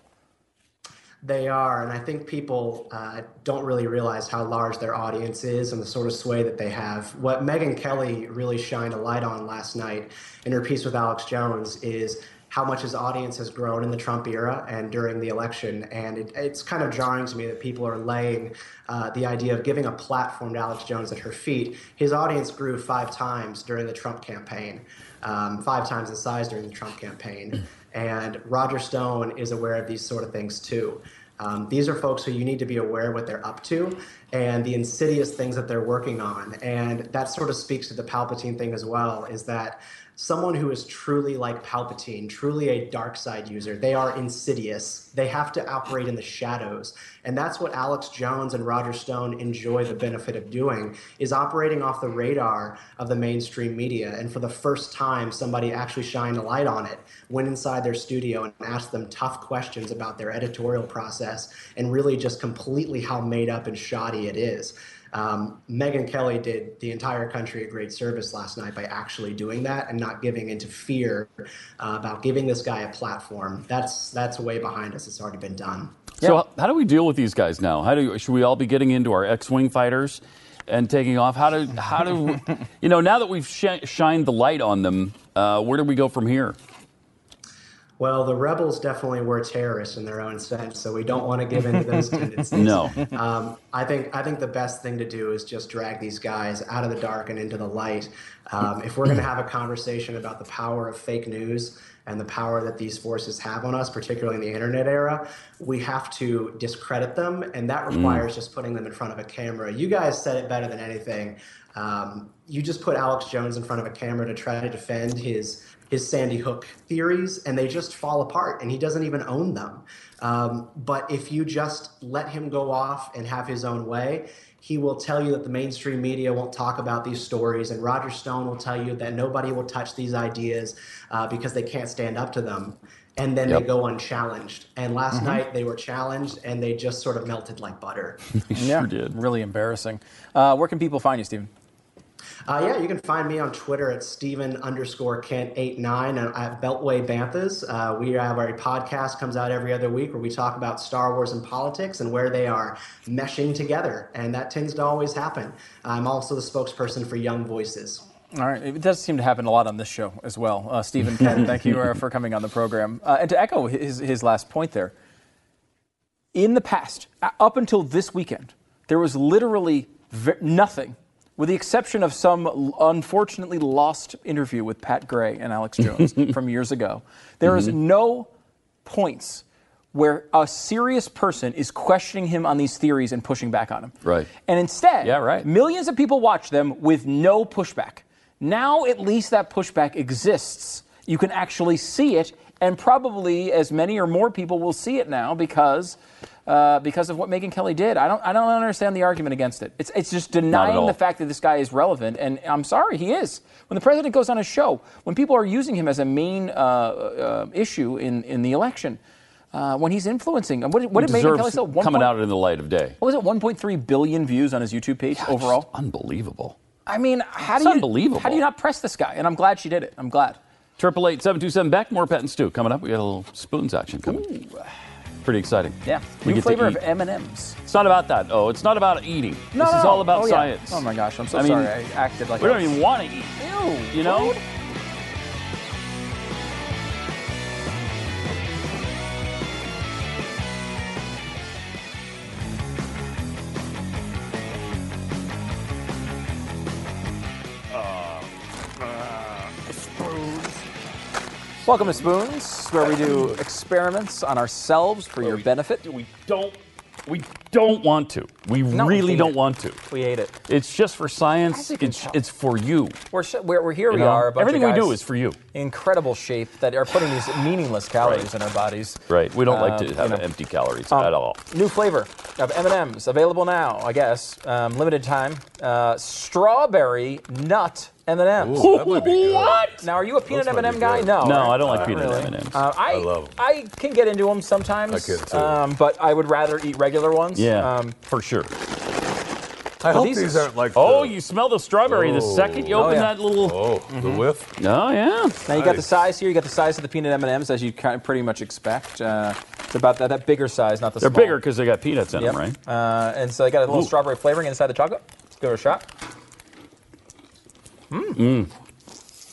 They are, and I think people uh, don't really realize how large their audience is and the sort of sway that they have. What Megyn Kelly really shined a light on last night in her piece with Alex Jones is how much his audience has grown in the Trump era and during the election. And it, it's kind of jarring to me that people are laying uh, the idea of giving a platform to Alex Jones at her feet. His audience grew five times during the Trump campaign, um, five times the size during the Trump campaign. And Roger Stone is aware of these sort of things too. Um, these are folks who you need to be aware of what they're up to and the insidious things that they're working on. And that sort of speaks to the Palpatine thing as well, is that someone who is truly like Palpatine, truly a dark side user, they are insidious. They have to operate in the shadows. And that's what Alex Jones and Roger Stone enjoy the benefit of doing, is operating off the radar of the mainstream media. And for the first time, somebody actually shined a light on it, went inside their studio and asked them tough questions about their editorial process and really just completely how made up and shoddy it is. Um, Megyn Kelly did the entire country a great service last night by actually doing that and not giving into fear uh, about giving this guy a platform. That's that's way behind us. It's already been done. Yeah. So how do we deal with these guys now? How do should we all be getting into our X-wing fighters and taking off? How do how do you know now that we've sh- shined the light on them? Uh, where do we go from here? Well, the rebels definitely were terrorists in their own sense, so we don't want to give in to those tendencies. No. Um, I think I think the best thing to do is just drag these guys out of the dark and into the light. Um, if we're going to have a conversation about the power of fake news and the power that these forces have on us, particularly in the internet era, we have to discredit them, and that requires mm. just putting them in front of a camera. You guys said it better than anything. Um, you just put Alex Jones in front of a camera to try to defend his... his Sandy Hook theories, and they just fall apart, and he doesn't even own them. Um, but if you just let him go off and have his own way, he will tell you that the mainstream media won't talk about these stories, and Roger Stone will tell you that nobody will touch these ideas uh, because they can't stand up to them. And then yep. they go unchallenged. And last mm-hmm. night they were challenged, and they just sort of melted like butter. They sure yeah, did. Really embarrassing. Uh, where can people find you, Stephen? Uh, yeah, you can find me on Twitter at Stephen underscore Kent eight nine at Beltway Banthas. Uh, we have our podcast comes out every other week where we talk about Star Wars and politics and where they are meshing together. And that tends to always happen. I'm also the spokesperson for Young Voices. All right. It does seem to happen a lot on this show as well. Uh, Stephen Kent, thank you uh, for coming on the program. Uh, and to echo his, his last point there, in the past, up until this weekend, there was literally v- nothing with the exception of some unfortunately lost interview with Pat Gray and Alex Jones from years ago, there mm-hmm. is no points where a serious person is questioning him on these theories and pushing back on him. Right. And instead, yeah, right. millions of people watch them with no pushback. Now at least that pushback exists. You can actually see it, and probably as many or more people will see it now because... Uh, because of what Megyn Kelly did. I don't I don't understand the argument against it. It's it's just denying the fact that this guy is relevant, and I'm sorry, he is. When the president goes on a show, when people are using him as a main uh, uh, issue in, in the election, uh, when he's influencing. And what, what did Megyn Kelly sell? Coming point, out in the light of day. What was it? one point three billion views on his YouTube page yeah, overall. Unbelievable. I mean, how it's do you unbelievable. How do you not press this guy? And I'm glad she did it. I'm glad. Triple eight seven two seven back. More Pat and Stu coming up. We got a little spoons action coming. Ooh. Pretty exciting. Yeah. We New get flavor of M and M's. It's not about that. Oh, it's not about eating. No, this no. is all about oh, science. Yeah. Oh my gosh, I'm so I sorry. Mean, I acted like we I don't even want to eat. Ew. You know. Food? Welcome to Spoons, where we do experiments on ourselves for your benefit. We don't, we don't want to. We no, really we don't it. want to. We hate it. It's just for science. It's it's for you. We're sh- we're, we're here. You we know? are. A bunch Everything of guys we do is for you. In incredible shape that are putting these meaningless calories right. in our bodies. Right. We don't um, like to have you know. empty calories um, at all. New flavor of M and M's available now. I guess um, limited time. Uh, strawberry nut. M and M's. Ooh, that would be good. What? Now, are you a peanut M and M guy? No. No, I don't like uh, peanut really. M and M's. Uh, I, I love them. I can get into them sometimes. I can too. Um, but I would rather eat regular ones. Yeah, um, for sure. I hope these, these aren't like. Oh, the, you smell the strawberry oh, the second you open oh, yeah. that little. Oh, mm-hmm. the whiff. Oh yeah. Now nice. you got the size here. You got the size of the peanut M and M's as you kind of pretty much expect. Uh, it's about that, that bigger size, not the. They're small. They're bigger because they got peanuts in yep. them, right? Uh, and so they got a little Ooh. strawberry flavoring inside the chocolate. Let's give it a shot. Mm. Mm.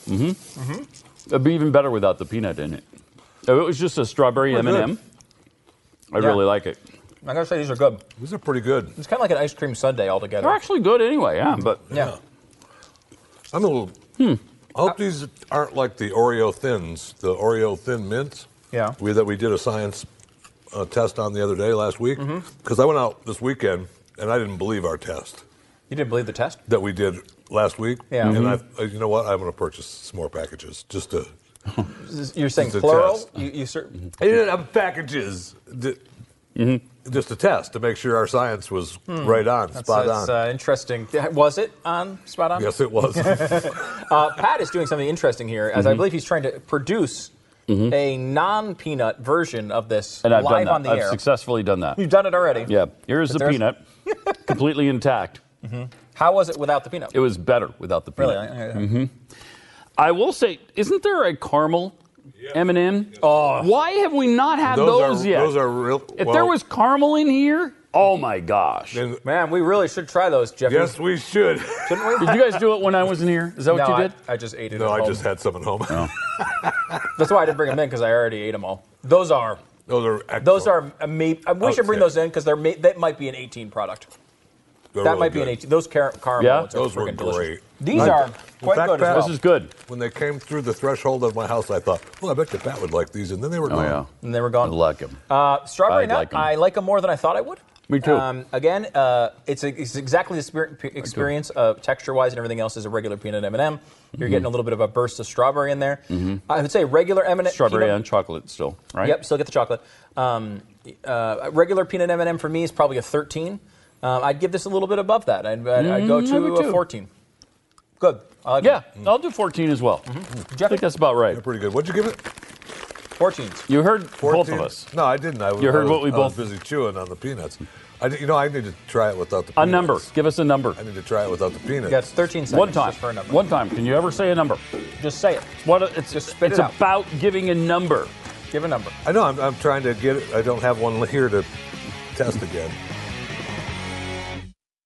Mm-hmm. Mm-hmm. It'd be even better without the peanut in it. If it was just a strawberry pretty M and M, good. I'd yeah. really like it. I gotta say, these are good. These are pretty good. It's kind of like an ice cream sundae altogether. They're actually good anyway, yeah. Mm. But yeah. yeah. I'm a little... Hmm. I hope I, these aren't like the Oreo Thins, the Oreo Thin Mints. Yeah. We, that we did a science uh, test on the other day, last week. Because mm-hmm. I went out this weekend, and I didn't believe our test. You didn't believe the test? That we did... Last week, yeah. Mm-hmm. and I, you know what? I'm going to purchase some more packages just to. You're saying to plural? Test. You, you cer- I didn't have packages. To, mm-hmm. Just to test to make sure our science was mm. right on, that's, spot that's, on. That's uh, interesting. Was it on, spot on? Yes, it was. uh, Pat is doing something interesting here, as mm-hmm. I believe he's trying to produce mm-hmm. a non-peanut version of this and I've live done that. on the I've air. I've successfully done that. You've done it already. Yeah. Here's but the peanut, completely intact. Mm-hmm. How was it without the peanut? It was better without the peanut. Really? I, I, I, mm-hmm. I will say, isn't there a caramel yeah. M and M? Yeah. Oh, why have we not had those, those are, yet? Those are real. If well, there was caramel in here, oh my gosh! Then, man, we really should try those, Jeffy. Yes, we should. Shouldn't we? Did you guys do it when I wasn't here? Is that what no, you did? I, I just ate it. No, at I home. just had some at home. No. That's why I didn't bring them in because I already ate them all. Those are. Those are. Excellent. Those are. Ama- I wish I bring those in because they're. Ma- that might be an eighteen product. They're that really might be good. an eighteen. Those car- caramel yeah, ones are those were delicious. Great. These I, are quite fact, good as Pat, well. This is good. When they came through the threshold of my house, I thought, well, I bet you Pat would like these, and then they were oh, gone. Yeah. And they were gone. I like them. Uh, strawberry I'd nut, like them. I like them more than I thought I would. Me too. Um, again, uh, it's, a, it's exactly the spirit, p- experience, uh, texture-wise and everything else, is a regular peanut M and M. You're mm-hmm. getting a little bit of a burst of strawberry in there. Mm-hmm. I would say regular M and M. Strawberry peanut, and chocolate still, right? Yep, still get the chocolate. Um, uh, regular peanut M and M for me is probably a thirteen. Um, I'd give this a little bit above that. I'd, I'd, I'd go to uh, fourteen. Good. I'll like yeah, it. I'll do fourteen as well. Mm-hmm. I think that's about right. You're pretty good. What'd you give it? fourteen. You heard fourteen? Both of us. No, I didn't. I was, you heard I was, what we I both was busy chewing on the peanuts. I, you know, I need to try it without the peanuts. A number. Give us a number. I need to try it without the peanuts. Yeah, it's thirteen seconds. One time. Just for a number. One time. Can you ever say a number? Just say it. What? A, it's just spit it's it out. It's about giving a number. Give a number. I know. I'm, I'm trying to get it. I don't have one here to test again.